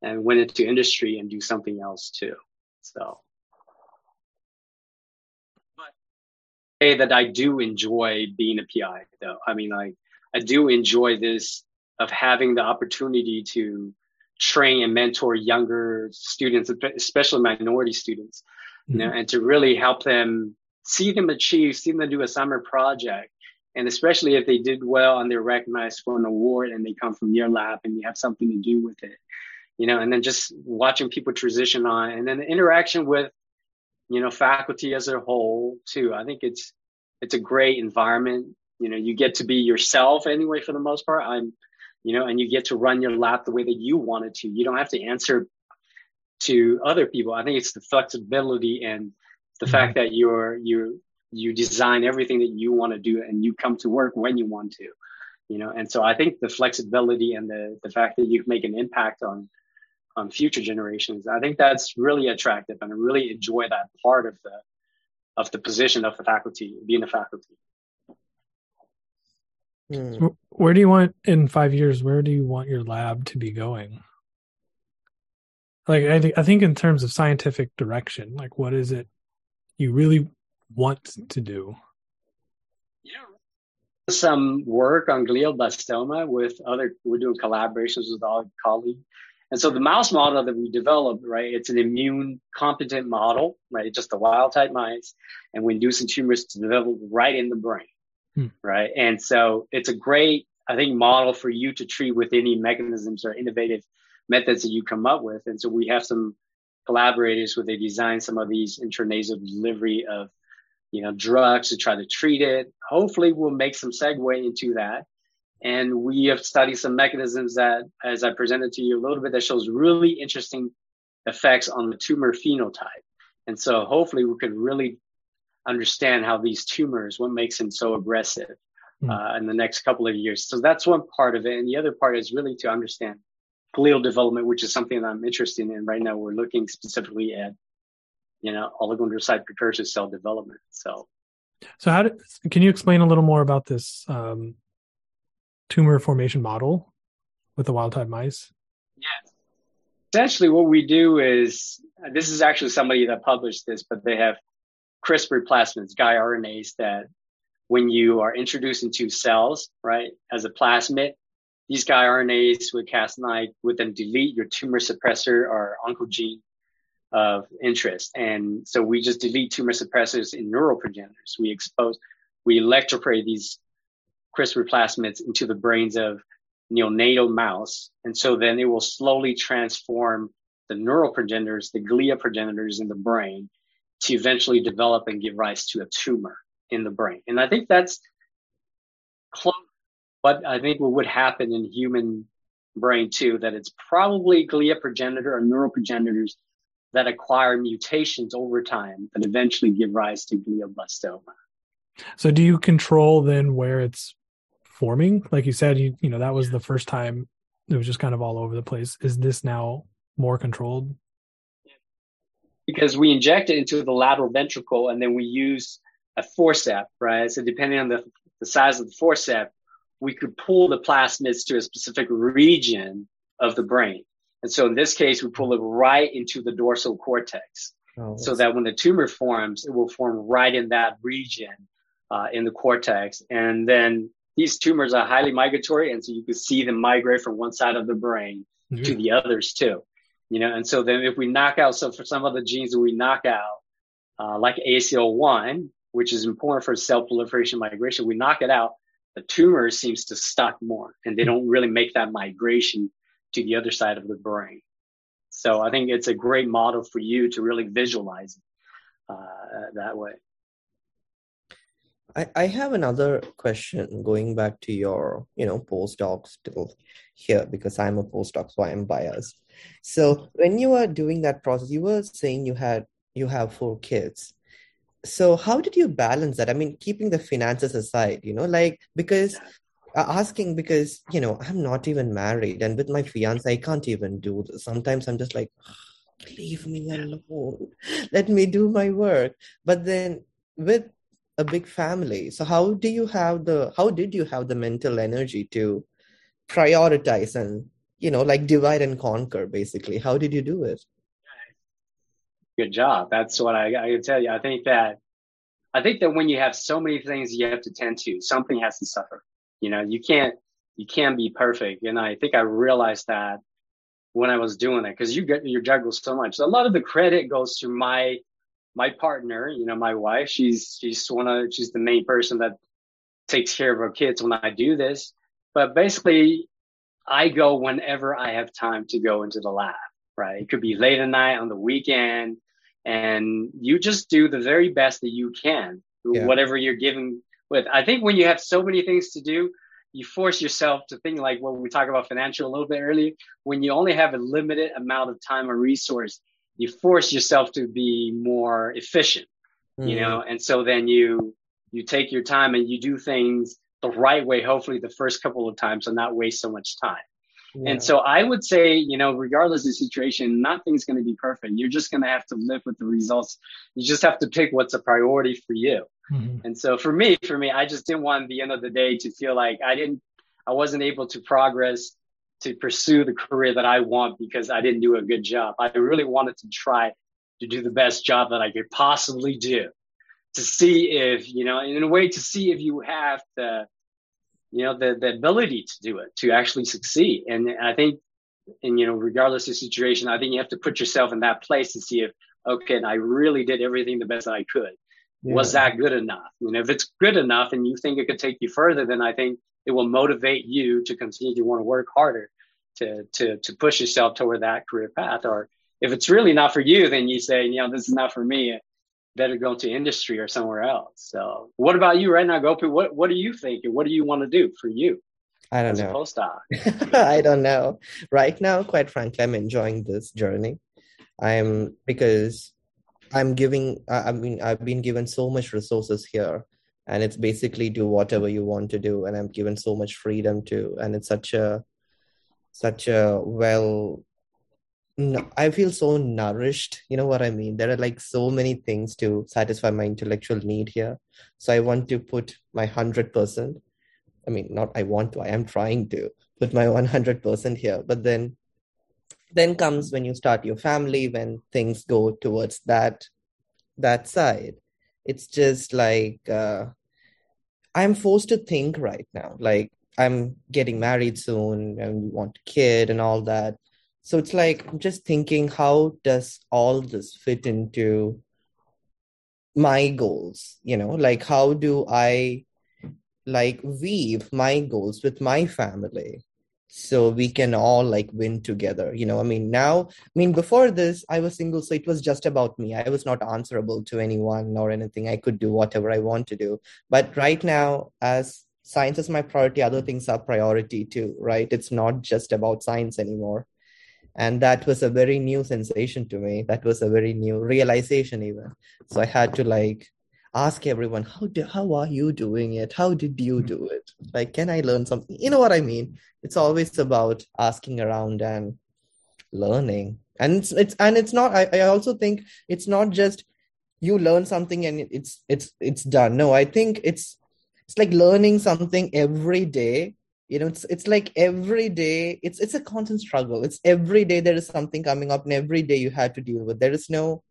and went into industry and do something else too. So, but I say that I do enjoy being a P I though. I mean, like, I do enjoy this of having the opportunity to train and mentor younger students, especially minority students, mm-hmm. you know, and to really help them, see them achieve, see them do a summer project. And especially if they did well and they're recognized for an award and they come from your lab and you have something to do with it. You know, and then just watching people transition on, and then the interaction with, you know, faculty as a whole too. I think it's, it's a great environment. You know, you get to be yourself anyway, for the most part. I'm, you know, and you get to run your lab the way that you want it to. You don't have to answer to other people. I think it's the flexibility and the fact that you're, you you design everything that you want to do and you come to work when you want to, you know? And so I think the flexibility and the, the fact that you make an impact on, on future generations, I think that's really attractive, and I really enjoy that part of the of the position of the faculty, being a faculty. So where do you want in five years? Where do you want your lab to be going? Like, I think I think in terms of scientific direction, like, what is it you really want to do? Yeah, some work on glioblastoma with other. We're doing collaborations with our colleagues. And so the mouse model that we developed, right, it's an immune competent model, right? It's just the wild type mice, and we induce the tumors to develop right in the brain, hmm. right? And so it's a great, I think, model for you to treat with any mechanisms or innovative methods that you come up with. And so we have some collaborators where they design some of these intranasal delivery of, you know, drugs to try to treat it. Hopefully we'll make some segue into that. And we have studied some mechanisms that, as I presented to you a little bit, that shows really interesting effects on the tumor phenotype. And so hopefully we could really understand how these tumors, what makes them so aggressive uh, mm. in the next couple of years. So that's one part of it. And the other part is really to understand glial development, which is something that I'm interested in. Right now we're looking specifically at, you know, oligodendrocyte precursor cell development. So, so how do, can you explain a little more about this Um... tumor formation model with the wild type mice? Yes. Essentially what we do is, this is actually somebody that published this, but they have CRISPR plasmids, guide R N As that when you are introduced into cells, right, as a plasmid, these guide R N As with Cas nine would then delete your tumor suppressor or oncogene of interest. And so we just delete tumor suppressors in neural progenitors. We expose, we electroporate these CRISPR plasmids into the brains of neonatal mouse. And so then it will slowly transform the neural progenitors, the glia progenitors in the brain, to eventually develop and give rise to a tumor in the brain. And I think that's close, but I think what would happen in human brain too, that it's probably glia progenitor or neural progenitors that acquire mutations over time that eventually give rise to glioblastoma. So do you control then where it's forming? Like you said, you, you know, that was the first time it was just kind of all over the place. Is this now more controlled? Because we inject it into the lateral ventricle and then we use a forceps, right? So depending on the, the size of the forceps, we could pull the plasmids to a specific region of the brain. And so in this case, we pull it right into the dorsal cortex oh, so that when the tumor forms, it will form right in that region uh, in the cortex. And then these tumors are highly migratory. And so you can see them migrate from one side of the brain mm-hmm. to the others too. You know, and so then if we knock out, so for some of the genes that we knock out, uh, like A C L one, which is important for cell proliferation migration, we knock it out, the tumor seems to stuck more and they don't really make that migration to the other side of the brain. So I think it's a great model for you to really visualize it uh, that way. I, I have another question going back to your, you know, postdocs still here, because I'm a postdoc, so I'm biased. So when you were doing that process, you were saying you had, you have four kids. So how did you balance that? I mean, keeping the finances aside, you know, like, because uh, asking, because, you know, I'm not even married and with my fiance, I can't even do this. Sometimes I'm just like, oh, leave me alone. Let me do my work. But then with a big family, so how do you have the, how did you have the mental energy to prioritize and, you know, like divide and conquer, basically? How did you do it? Good job. That's what I, I can tell you. I think that, I think that when you have so many things you have to tend to, something has to suffer. You know, you can't, you can't be perfect. And I think I realized that when I was doing it, because you get, you juggle so much. So a lot of the credit goes to my, my partner, you know, my wife. She's, she's one of, she's the main person that takes care of our kids when I do this. But basically, I go whenever I have time to go into the lab, right? It could be late at night, on the weekend. And you just do the very best that you can, yeah. whatever you're given with. I think when you have so many things to do, you force yourself to think, like when we talk about financial a little bit earlier, when you only have a limited amount of time or resource, you force yourself to be more efficient, mm-hmm. you know? And so then you, you take your time and you do things the right way, hopefully the first couple of times, and not waste so much time. Yeah. And so I would say, you know, regardless of the situation, nothing's going to be perfect. You're just going to have to live with the results. You just have to pick what's a priority for you. Mm-hmm. And so for me, for me, I just didn't want at the end of the day to feel like I didn't, I wasn't able to progress to pursue the career that I want because I didn't do a good job. I really wanted to try to do the best job that I could possibly do to see if, you know, in a way to see if you have the, you know, the, the ability to do it, to actually succeed. And I think, and, you know, regardless of the situation, I think you have to put yourself in that place to see if, okay, and I really did everything the best that I could. Yeah. Was that good enough? You know, if it's good enough and you think it could take you further, then I think it will motivate you to continue to want to work harder to, to, to push yourself toward that career path. Or if it's really not for you, then you say, you know, this is not for me. Better go to industry or somewhere else. So what about you right now, Gopi? What what are you thinking? What do you want to do for you? I don't as know. As a postdoc? I don't know. Right now, quite frankly, I'm enjoying this journey. I'm because I'm giving, I, I mean, I've been given so much resources here, and it's basically do whatever you want to do. And I'm given so much freedom to, and it's such a, such a, well, no, I feel so nourished. You know what I mean? There are like so many things to satisfy my intellectual need here. So I want to put my one hundred percent. I mean, not I want to, I am trying to put my one hundred percent here. But then, then comes when you start your family, when things go towards that, that side. It's just like, uh, I'm forced to think right now. Like I'm getting married soon and we want a kid and all that. So it's like, I'm just thinking, how does all this fit into my goals? You know, like, how do I like weave my goals with my family so we can all like win together? You know, I mean, now, I mean, before this, I was single, so it was just about me. I was not answerable to anyone or anything. I could do whatever I want to do. But right now, as science is my priority, other things are priority too, right? It's not just about science anymore. And that was a very new sensation to me. That was a very new realization even. So I had to like ask everyone, how do, how are you doing it? How did you do it? Like, can I learn something? You know what I mean? It's always about asking around and learning. And it's, it's and it's not, I, I also think it's not just you learn something and it's, it's, it's done. No, I think it's, it's like learning something every day. You know, it's it's like every day, it's it's a constant struggle. It's every day there is something coming up, and every day you had to deal with. There is no,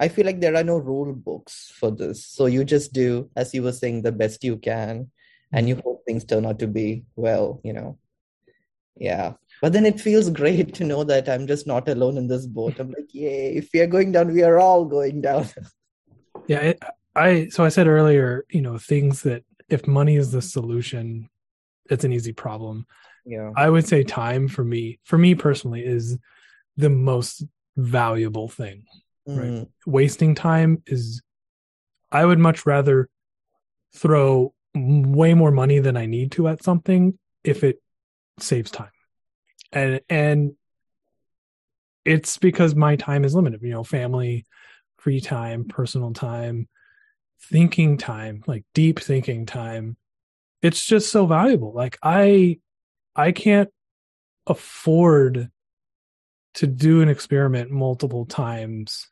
I feel like there are no rule books for this. So you just do, as you were saying, the best you can, and you hope things turn out to be well, you know. Yeah. But then it feels great to know that I'm just not alone in this boat. I'm like, yay, if we are going down, we are all going down. Yeah. It, I so I said earlier, you know, things that if money is the solution, it's an easy problem. Yeah. I would say time for me, for me personally, is the most valuable thing. Mm. Right? Wasting time is, I would much rather throw way more money than I need to at something if it saves time. And and it's because my time is limited, you know, family, free time, personal time, thinking time, like deep thinking time. It's just so valuable. Like I, I can't afford to do an experiment multiple times,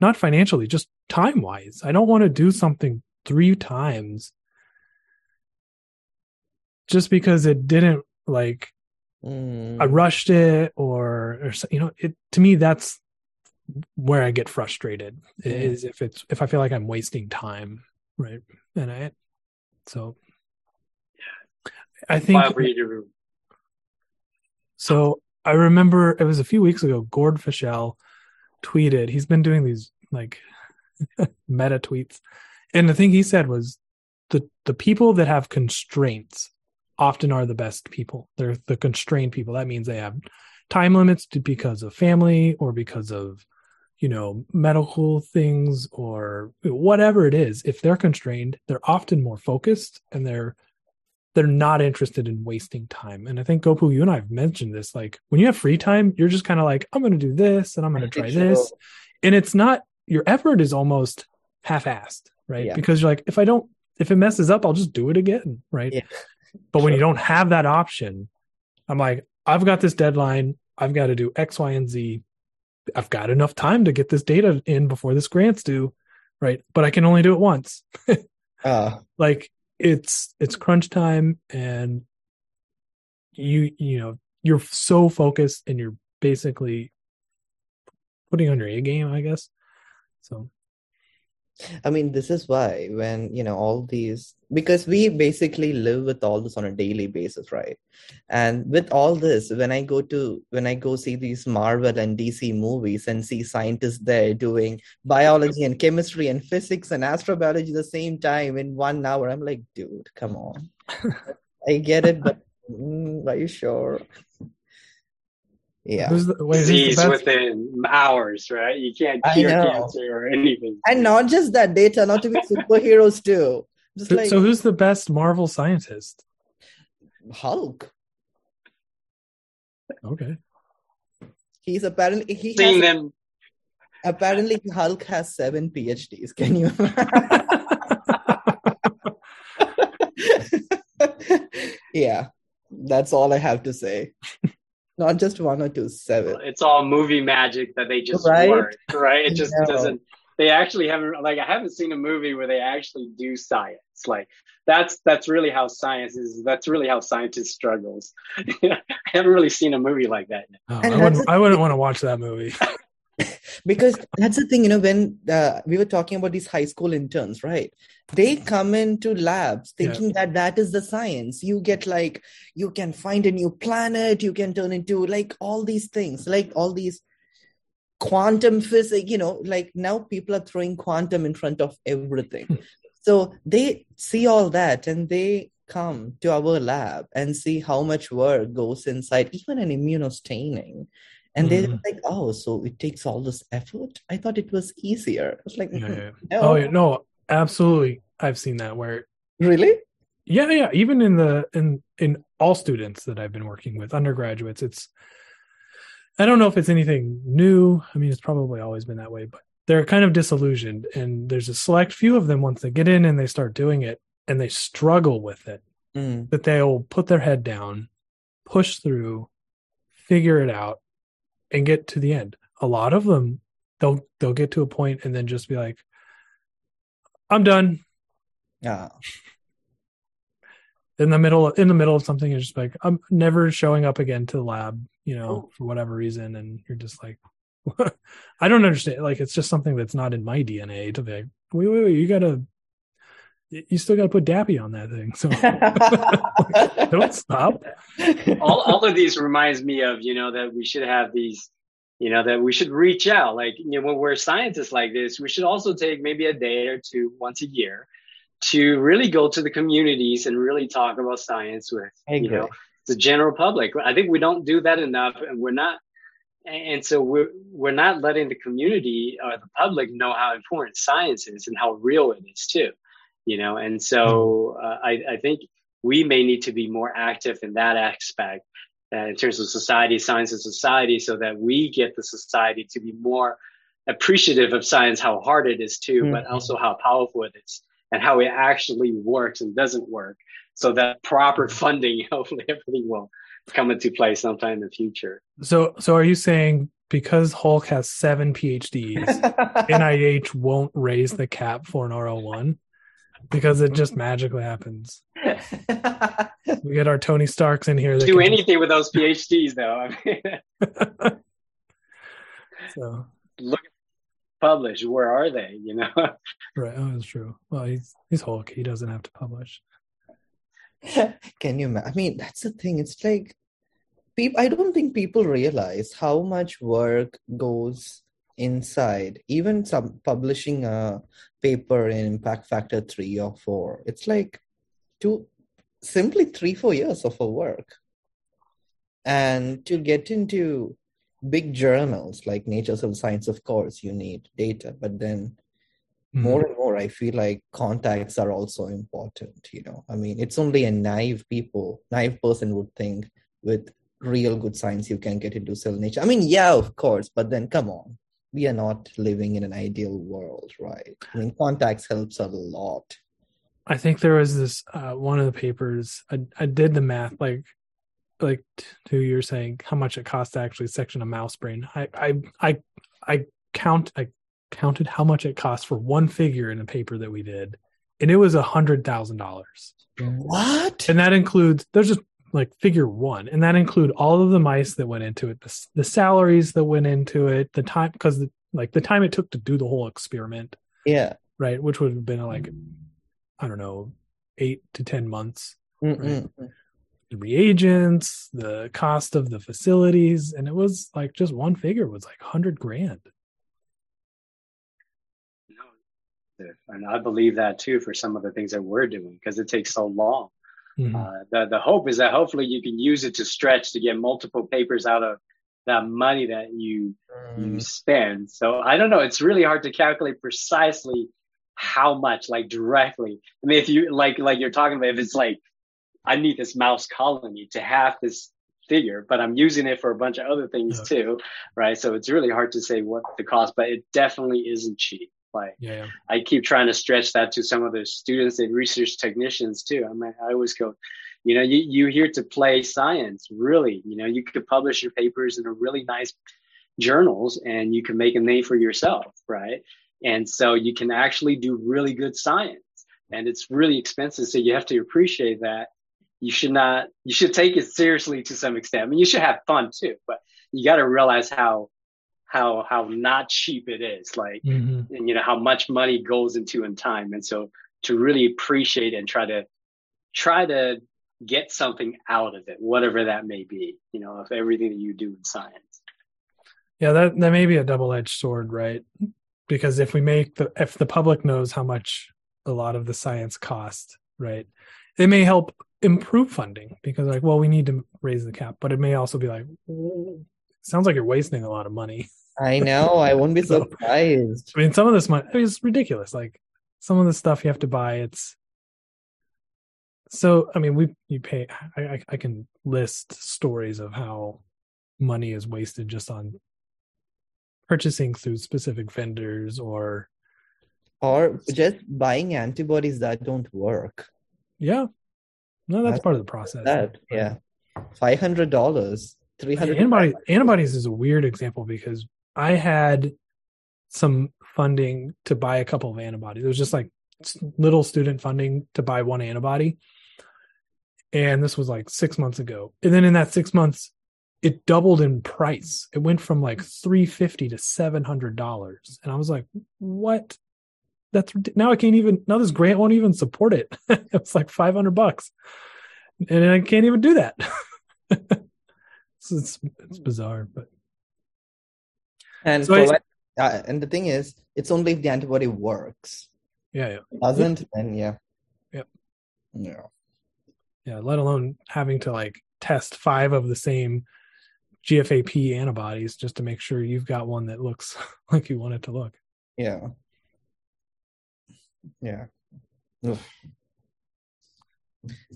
not financially, just time wise. I don't want to do something three times just because it didn't like mm. I rushed it or, or, you know, it, to me, that's where I get frustrated yeah. is if it's, if I feel like I'm wasting time. Right. And I, so I think so. I remember it was a few weeks ago. Gord Fischel tweeted. He's been doing these like meta tweets, and the thing he said was, "the the people that have constraints often are the best people. They're the constrained people. That means they have time limits because of family or because of, you know, medical things or whatever it is. If they're constrained, they're often more focused and they're." They're not interested in wasting time. And I think, Gopu, you and I have mentioned this. Like, when you have free time, you're just kind of like, I'm going to do this and I'm going to try this. And it's not, your effort is almost half-assed, right? Yeah. Because you're like, if I don't, if it messes up, I'll just do it again, right? Yeah. But when sure. you don't have that option, I'm like, I've got this deadline. I've got to do X, Y, and Z. I've got enough time to get this data in before this grant's due, right? But I can only do it once. uh. Like, It's it's crunch time, and you you know you're so focused, and you're basically putting on your A game, I guess. So, I mean, this is why when you know all these, because we basically live with all this on a daily basis, right? And with all this, when I go to when I go see these Marvel and D C movies and see scientists there doing biology and chemistry and physics and astrobiology at the same time in one hour, I'm like, dude, come on. I get it, but mm, are you sure? Yeah, the, wait, disease within hours, right? You can't cure cancer or anything. And not just that, they turn out to be superheroes too. Just so, like, so who's the best Marvel scientist? Hulk. Okay. He's apparently he has, them. Apparently Hulk has seven PhDs. Can you? Yeah, that's all I have to say. Not just one or two, seven. It's all movie magic that they just right? work, right? It just no. doesn't. They actually haven't, like, I haven't seen a movie where they actually do science. Like, that's that's really how science is. That's really how scientists struggles. I haven't really seen a movie like that. Oh, I, wouldn't, I wouldn't want to watch that movie. Because that's the thing, you know, when uh, we were talking about these high school interns, right? They come into labs thinking yeah. that that is the science. You get like, you can find a new planet. You can turn into like all these things, like all these. Quantum physics, you know, like now people are throwing quantum in front of everything. So they see all that and they come to our lab and see how much work goes inside, even an immunostaining. And mm-hmm. they're like, oh, so it takes all this effort? I thought it was easier. It's like, yeah, yeah. No. Oh, yeah, no, absolutely. I've seen that where. Really? Yeah, yeah. Even in the, in, in all students that I've been working with, undergraduates, it's, I don't know if it's anything new. I mean, it's probably always been that way, but they're kind of disillusioned. And there's a select few of them, once they get in and they start doing it and they struggle with it, mm. that they'll put their head down, push through, figure it out, and get to the end. A lot of them, they'll they'll get to a point and then just be like, I'm done. Yeah. In the middle in the middle of something, you're just like, I'm never showing up again to the lab, you know, oh. for whatever reason. And you're just like, what? I don't understand. Like, it's just something that's not in my D N A to be like, wait, wait, wait, you gotta you still gotta put Dappy on that thing. So like, don't stop. all all of these reminds me of, you know, that we should have these, you know, that we should reach out. Like, you know, when we're scientists like this, we should also take maybe a day or two once a year to really go to the communities and really talk about science with, you know, the general public. I think we don't do that enough, and we're not, and so we're we're not letting the community or the public know how important science is and how real it is too, you know. And so uh, I, I think we may need to be more active in that aspect uh, in terms of society, science and society, so that we get the society to be more appreciative of science, how hard it is too, mm-hmm. but also how powerful it is, and how it actually works and doesn't work, so that proper funding, hopefully everything will come into play sometime in the future. So so are you saying because Hulk has seven P H Ds, N I H won't raise the cap for an R oh one? Because it just magically happens. We get our Tony Starks in here. That do can... anything with those P H Ds, though. I mean... so. Look at publish, where are they, you know? Right. Oh, that's true. Well, he's he's Hulk, he doesn't have to publish. Can you I mean, that's the thing. It's like people, I don't think people realize how much work goes inside even some publishing a paper in impact factor three or four. It's like two simply three four years of work, and to get into big journals like Nature Cell Science, of course, you need data, but then mm. more and more, I feel like contacts are also important. You know, I mean, it's only a naive people, naive person would think with real good science you can get into cell nature. I mean, yeah, of course, but then come on, we are not living in an ideal world, right? I mean, contacts helps a lot. I think there was this uh, one of the papers. I, I did the math, like. Like who you're saying, how much it costs to actually section a mouse brain. I I I I count I counted how much it costs for one figure in a paper that we did, and it was a hundred thousand dollars. What? And that includes there's just like figure one, and that include all of the mice that went into it, the, the salaries that went into it, the time because like the time it took to do the whole experiment. Yeah. Right, which would have been like I don't know, eight to ten months. Right? The reagents, the cost of the facilities, and it was like just one figure was like hundred grand. And I believe that too for some of the things that we're doing because it takes so long. Mm-hmm. Uh, the the hope is that hopefully you can use it to stretch to get multiple papers out of that money that you mm. you spend. So I don't know. It's really hard to calculate precisely how much, like directly. I mean, if you like like you're talking about, if it's like, I need this mouse colony to have this figure, but I'm using it for a bunch of other things okay. too, right? So it's really hard to say what the cost, but it definitely isn't cheap. Like yeah. I keep trying to stretch that to some of the students and research technicians too. I mean, I always go, you know, you, you're here to play science, really. You know, you could publish your papers in a really nice journals and you can make a name for yourself, right? And so you can actually do really good science, and it's really expensive. So you have to appreciate that. You should not, you should take it seriously to some extent. I mean, you should have fun too, but you got to realize how, how, how not cheap it is. Like, mm-hmm. and you know, how much money goes into in time. And so to really appreciate and try to, try to get something out of it, whatever that may be, you know, of everything that you do in science. Yeah. That, that may be a double-edged sword, right? Because if we make the, if the public knows how much a lot of the science costs, right, it may help improve funding because like, well, we need to raise the cap, but it may also be like, sounds like you're wasting a lot of money. I know. I wouldn't be so, surprised. I mean, some of this money, I mean, it's ridiculous. Like some of the stuff you have to buy. It's so, I mean, we, you pay, I, I, I can list stories of how money is wasted just on purchasing through specific vendors or... Or just buying antibodies that don't work. Yeah. No, that's, that's part of the process. That, yeah. five hundred dollars, three hundred dollars. Antibody, antibodies is a weird example because I had some funding to buy a couple of antibodies. It was just like little student funding to buy one antibody. And this was like six months ago. And then in that six months, it doubled in price. It went from like three hundred fifty dollars to seven hundred dollars. And I was like, what? That's now I can't even, now this grant won't even support it. It's like five hundred bucks. And I can't even do that. So it's, it's bizarre, but. And so I, uh, and the thing is, it's only if the antibody works. Yeah. yeah. It doesn't, it, then yeah. Yep. Yeah. yeah. Yeah. Let alone having to like test five of the same G F A P antibodies just to make sure you've got one that looks like you want it to look. Yeah. Yeah. Oof.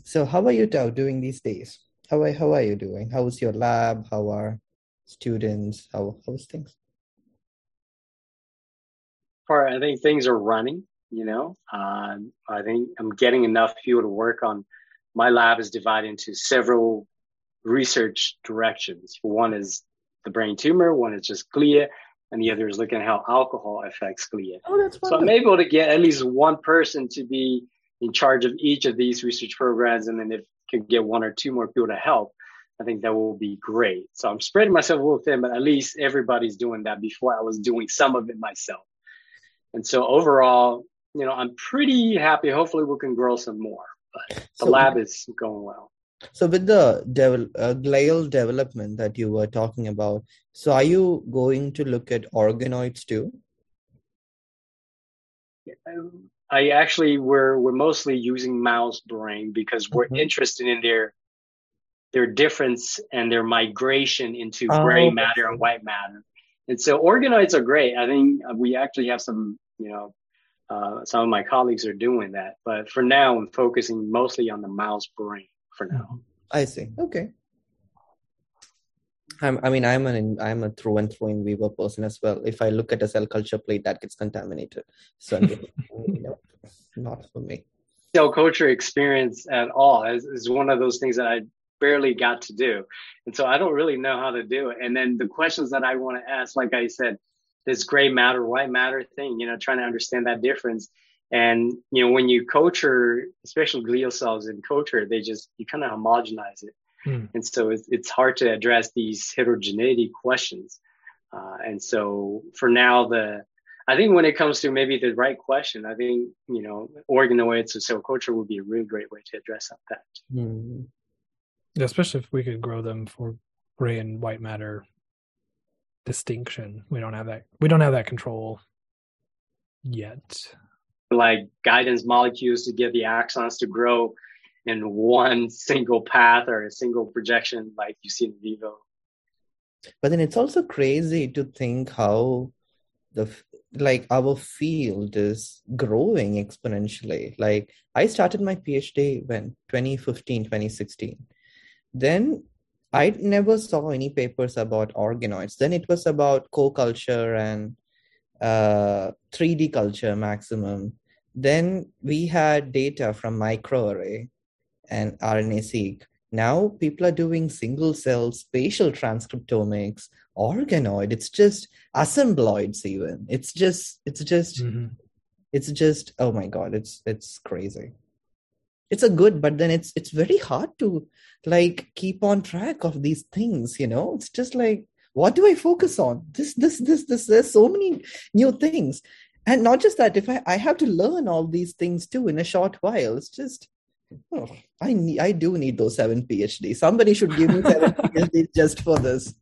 So how are you, Tou, doing these days? How are, how are you doing? How is your lab? How are students? How how's things? All right, I think things are running, you know. Uh, I think I'm getting enough people to work on. My lab is divided into several research directions. One is the brain tumor, one is just glia, and the other is looking at how alcohol affects glia. Oh, that's wonderful. So I'm able to get at least one person to be in charge of each of these research programs, and then if I can get one or two more people to help, I think that will be great. So I'm spreading myself a little thin, but at least everybody's doing that. Before I was doing some of it myself. And so overall, you know, I'm pretty happy. Hopefully we can grow some more, but the so, lab is going well. So with the devel- uh, glial development that you were talking about, so are you going to look at organoids too? Yeah, I actually, we're, we're mostly using mouse brain because we're mm-hmm. interested in their their difference and their migration into oh, gray okay. matter and white matter. And so organoids are great. I think we actually have some, you know, uh, some of my colleagues are doing that. But for now, I'm focusing mostly on the mouse brain for now. I see. Okay. I'm, I mean, I'm an I'm a through and through in vivo person as well. If I look at a cell culture plate, that gets contaminated. So getting, you know, not for me. Cell culture experience at all is, is one of those things that I barely got to do, and so I don't really know how to do it. And then the questions that I want to ask, like I said, this gray matter, white matter thing, you know, trying to understand that difference. And you know, when you culture, especially glial cells in culture, they just you kind of homogenize it. And so it's, it's hard to address these heterogeneity questions. Uh, and so for now, the I think when it comes to maybe the right question, I think, you know, organoids or cell culture would be a really great way to address that. Mm. Yeah, especially if we could grow them for gray and white matter distinction. We don't have that. We don't have that control yet. Like guidance molecules to get the axons to grow in one single path or a single projection like you see in vivo. But then it's also crazy to think how the like our field is growing exponentially. Like I started my PhD when twenty fifteen, twenty sixteen. Then I never saw any papers about organoids. Then it was about co-culture and uh, three D culture maximum. Then we had data from microarray and R N A-seq. Now people are doing single cell, spatial transcriptomics, organoid. It's just assembloids even. It's just, it's just, mm-hmm. it's just, oh my God, it's, it's crazy. It's a good, but then it's, it's very hard to like keep on track of these things, you know, it's just like, what do I focus on? This, this, this, this, there's so many new things. And not just that, if I, I have to learn all these things too in a short while, it's just, oh, I need, I do need those seven PhDs. Somebody should give me seven PhDs just for this.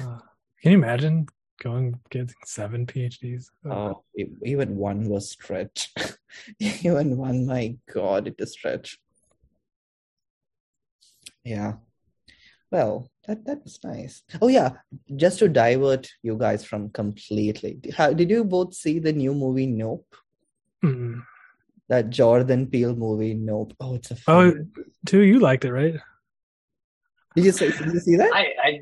Uh, can you imagine going getting seven PhDs? Oh, uh, even one was stretch. Even one, my God, it is stretch. Yeah. Well, that that was nice. Oh yeah, just to divert you guys from completely. How did you both see the new movie Nope? Mm-mm. That Jordan Peele movie, Nope. Oh, it's a. Fun. Oh, Tou, you liked it, right? Did you, say, did you see that? I, I,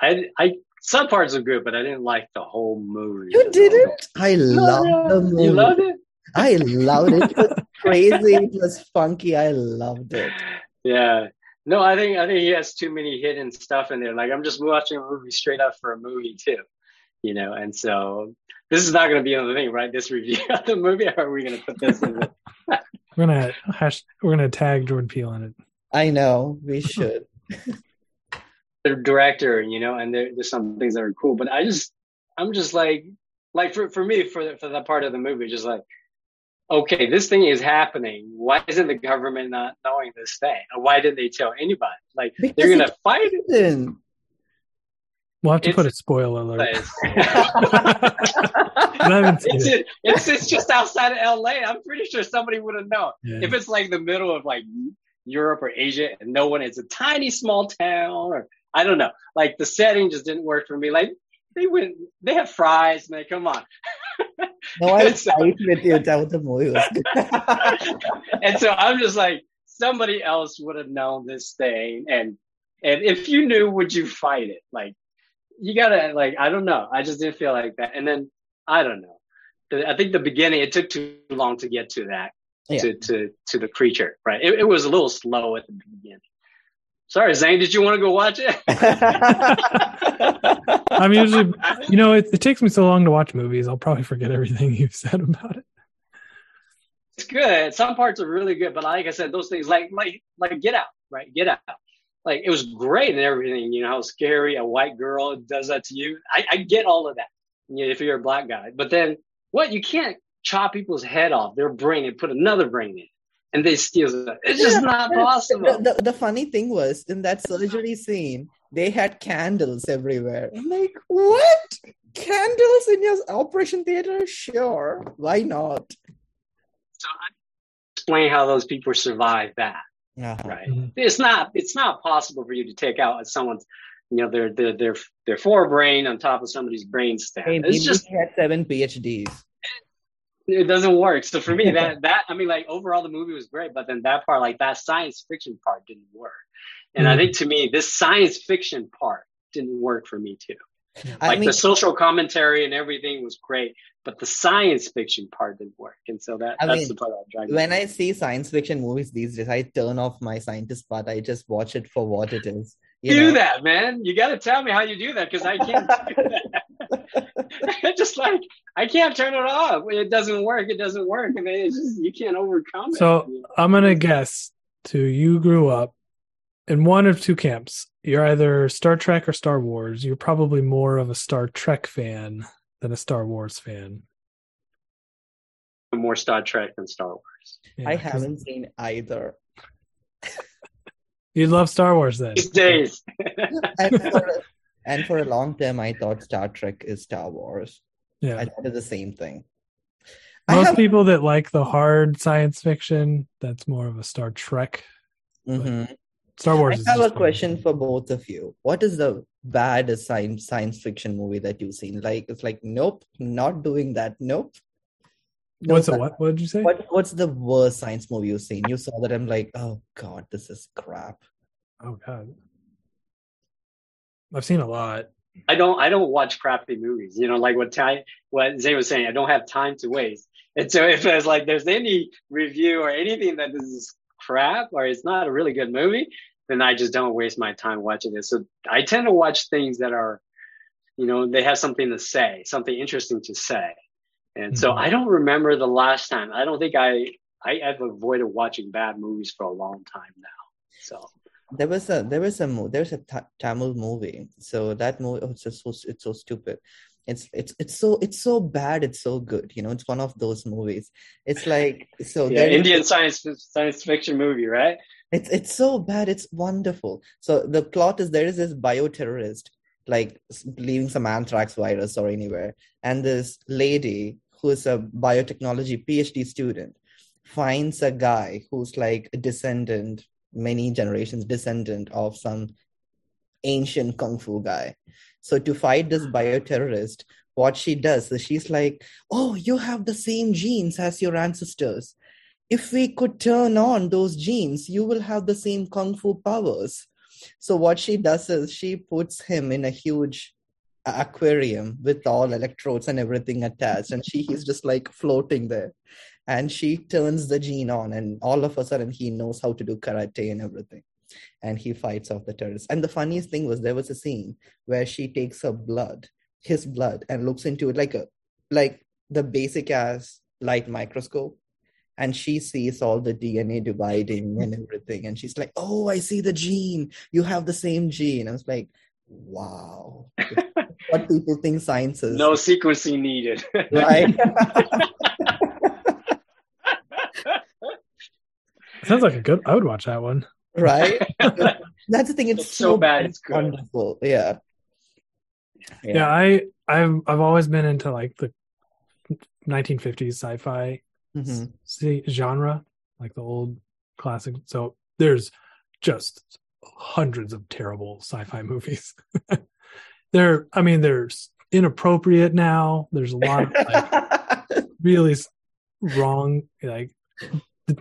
I, I, some parts are good, but I didn't like the whole movie. You didn't? I loved no, no. the movie. You loved it? I loved it. It was crazy. It was funky. I loved it. Yeah. No, I think I think he has too many hidden stuff in there. Like, I'm just watching a movie straight up for a movie too, you know. And so this is not going to be another thing, right? This review of the movie. Or are we going to put this in? We're gonna hash. We're gonna tag Jordan Peele in it. I know we should. The director, you know, and there, there's some things that are cool, but I just, I'm just like, like for for me for the, for that part of the movie, just like, okay, this thing is happening. Why isn't the government not knowing this thing? Why didn't they tell anybody? Like, because they're going to fight it. We'll have to it's, put a spoiler alert. it's, it. it's, it's just outside of L A. I'm pretty sure somebody would have known. Yeah. If it's like the middle of like Europe or Asia and no one, it's a tiny small town or I don't know. Like the setting just didn't work for me. Like they went, they have fries, man. Come on. No, I was fighting with you. That was the movie. And so I'm just like, somebody else would have known this thing, and and if you knew, would you fight it? Like, you gotta like, I don't know. I just didn't feel like that. And then I don't know. I think the beginning it took too long to get to that yeah. to to to the creature, right? It, it was a little slow at the beginning. Sorry, Zane, did you want to go watch it? I'm usually, you know, it, it takes me so long to watch movies. I'll probably forget everything you've said about it. It's good. Some parts are really good, but like I said, those things like, like, like Get Out, right? Get Out. Like it was great and everything, you know, how scary a white girl does that to you. I, I get all of that, you know, if you're a black guy, but then what? You can't chop people's head off their brain and put another brain in. And they steal it. It's yeah, just not possible. The, the, the funny thing was, in that surgery scene, they had candles everywhere. I'm like, what? Candles in your operation theater? Sure. Why not? So I explain how those people survive that. Uh-huh. Right? Mm-hmm. It's not it's not possible for you to take out someone's, you know, their their their their forebrain on top of somebody's brain stem. Hey, it's just had seven PhDs. It doesn't work. So for me, that, that, I mean, like overall the movie was great, but then that part, like that science fiction part didn't work. And mm-hmm. I think to me, this science fiction part didn't work for me too. I like mean, the social commentary and everything was great, but the science fiction part didn't work. And so that, I that's mean, the part I'm driving. When I see science fiction movies these days, I turn off my scientist part. I just watch it for what it is. You do know? That, man. You got to tell me how you do that because I can't do that. Just like I can't turn it off. It doesn't work. It doesn't work. I mean, it's just you can't overcome it. So I'm gonna guess to you grew up in one of two camps. You're either Star Trek or Star Wars. You're probably more of a Star Trek fan than a Star Wars fan. I'm more Star Trek than Star Wars. Yeah, I haven't seen either. You love Star Wars then. These days. And for a long time, I thought Star Trek is Star Wars. Yeah, I thought it's the same thing. Most have... people that like the hard science fiction, that's more of a Star Trek. Mm-hmm. Star Wars. I is have a question for both of you. What is the baddest science science fiction movie that you've seen? Like it's like, nope, not doing that. Nope. No what's the what? What did you say? What, what's the worst science movie you've seen? You saw that I'm like, oh god, this is crap. Oh god. I've seen a lot. I don't. I don't watch crappy movies. You know, like what time, what Zane was saying. I don't have time to waste. And so, if there's like there's any review or anything that is crap or it's not a really good movie, then I just don't waste my time watching it. So I tend to watch things that are, you know, they have something to say, something interesting to say. And mm-hmm. so I don't remember the last time. I don't think I. I have avoided watching bad movies for a long time now. So. There was a there was a there's a th- Tamil movie. So that movie oh, it's just so it's so stupid. It's it's it's so it's so bad. It's so good. You know, it's one of those movies. It's like so yeah, Indian is, science science fiction movie, right? It's it's so bad. It's wonderful. So the plot is there is this bioterrorist like leaving some anthrax virus or anywhere, and this lady who is a biotechnology PhD student finds a guy who's like a descendant. Many generations descendant of some ancient kung fu guy. So to fight this bioterrorist, what she does is she's like, oh, you have the same genes as your ancestors. If we could turn on those genes, you will have the same kung fu powers. So what she does is she puts him in a huge aquarium with all electrodes and everything attached, and she he's just like floating there, and she turns the gene on, and all of a sudden he knows how to do karate and everything, and he fights off the terrorists. And the funniest thing was, there was a scene where she takes her blood his blood and looks into it like a like the basic ass light microscope, and she sees all the D N A dividing and everything, and she's like, oh, I see the gene, you have the same gene. I was like, wow. What people think science is. No sequencing needed. Right? Sounds like a good, I would watch that one. Right? That's the thing. It's, it's so, so bad. It's good. Wonderful. Yeah. Yeah. Yeah. I, I've, I've always been into like the nineteen fifties sci-fi mm-hmm. c- genre, like the old classic. So there's just hundreds of terrible sci-fi movies. They're, I mean, they're inappropriate now. There's a lot of like really wrong, like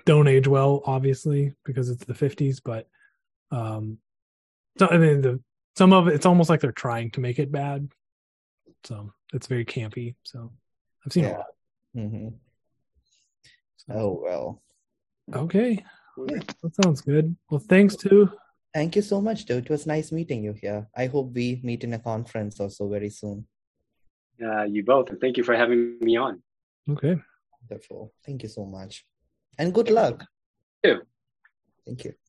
don't age well, obviously, because it's the fifties. But um, so, I mean, the, some of it, it's almost like they're trying to make it bad. So it's very campy. So I've seen yeah. a lot. Mm-hmm. So, oh, well. Okay. Yeah. That sounds good. Well, thanks, too. Thank you so much, dude. It was nice meeting you here. I hope we meet in a conference also very soon. Uh, you both. And thank you for having me on. Okay. Wonderful. Thank you so much. And good luck. Thank you. Thank you.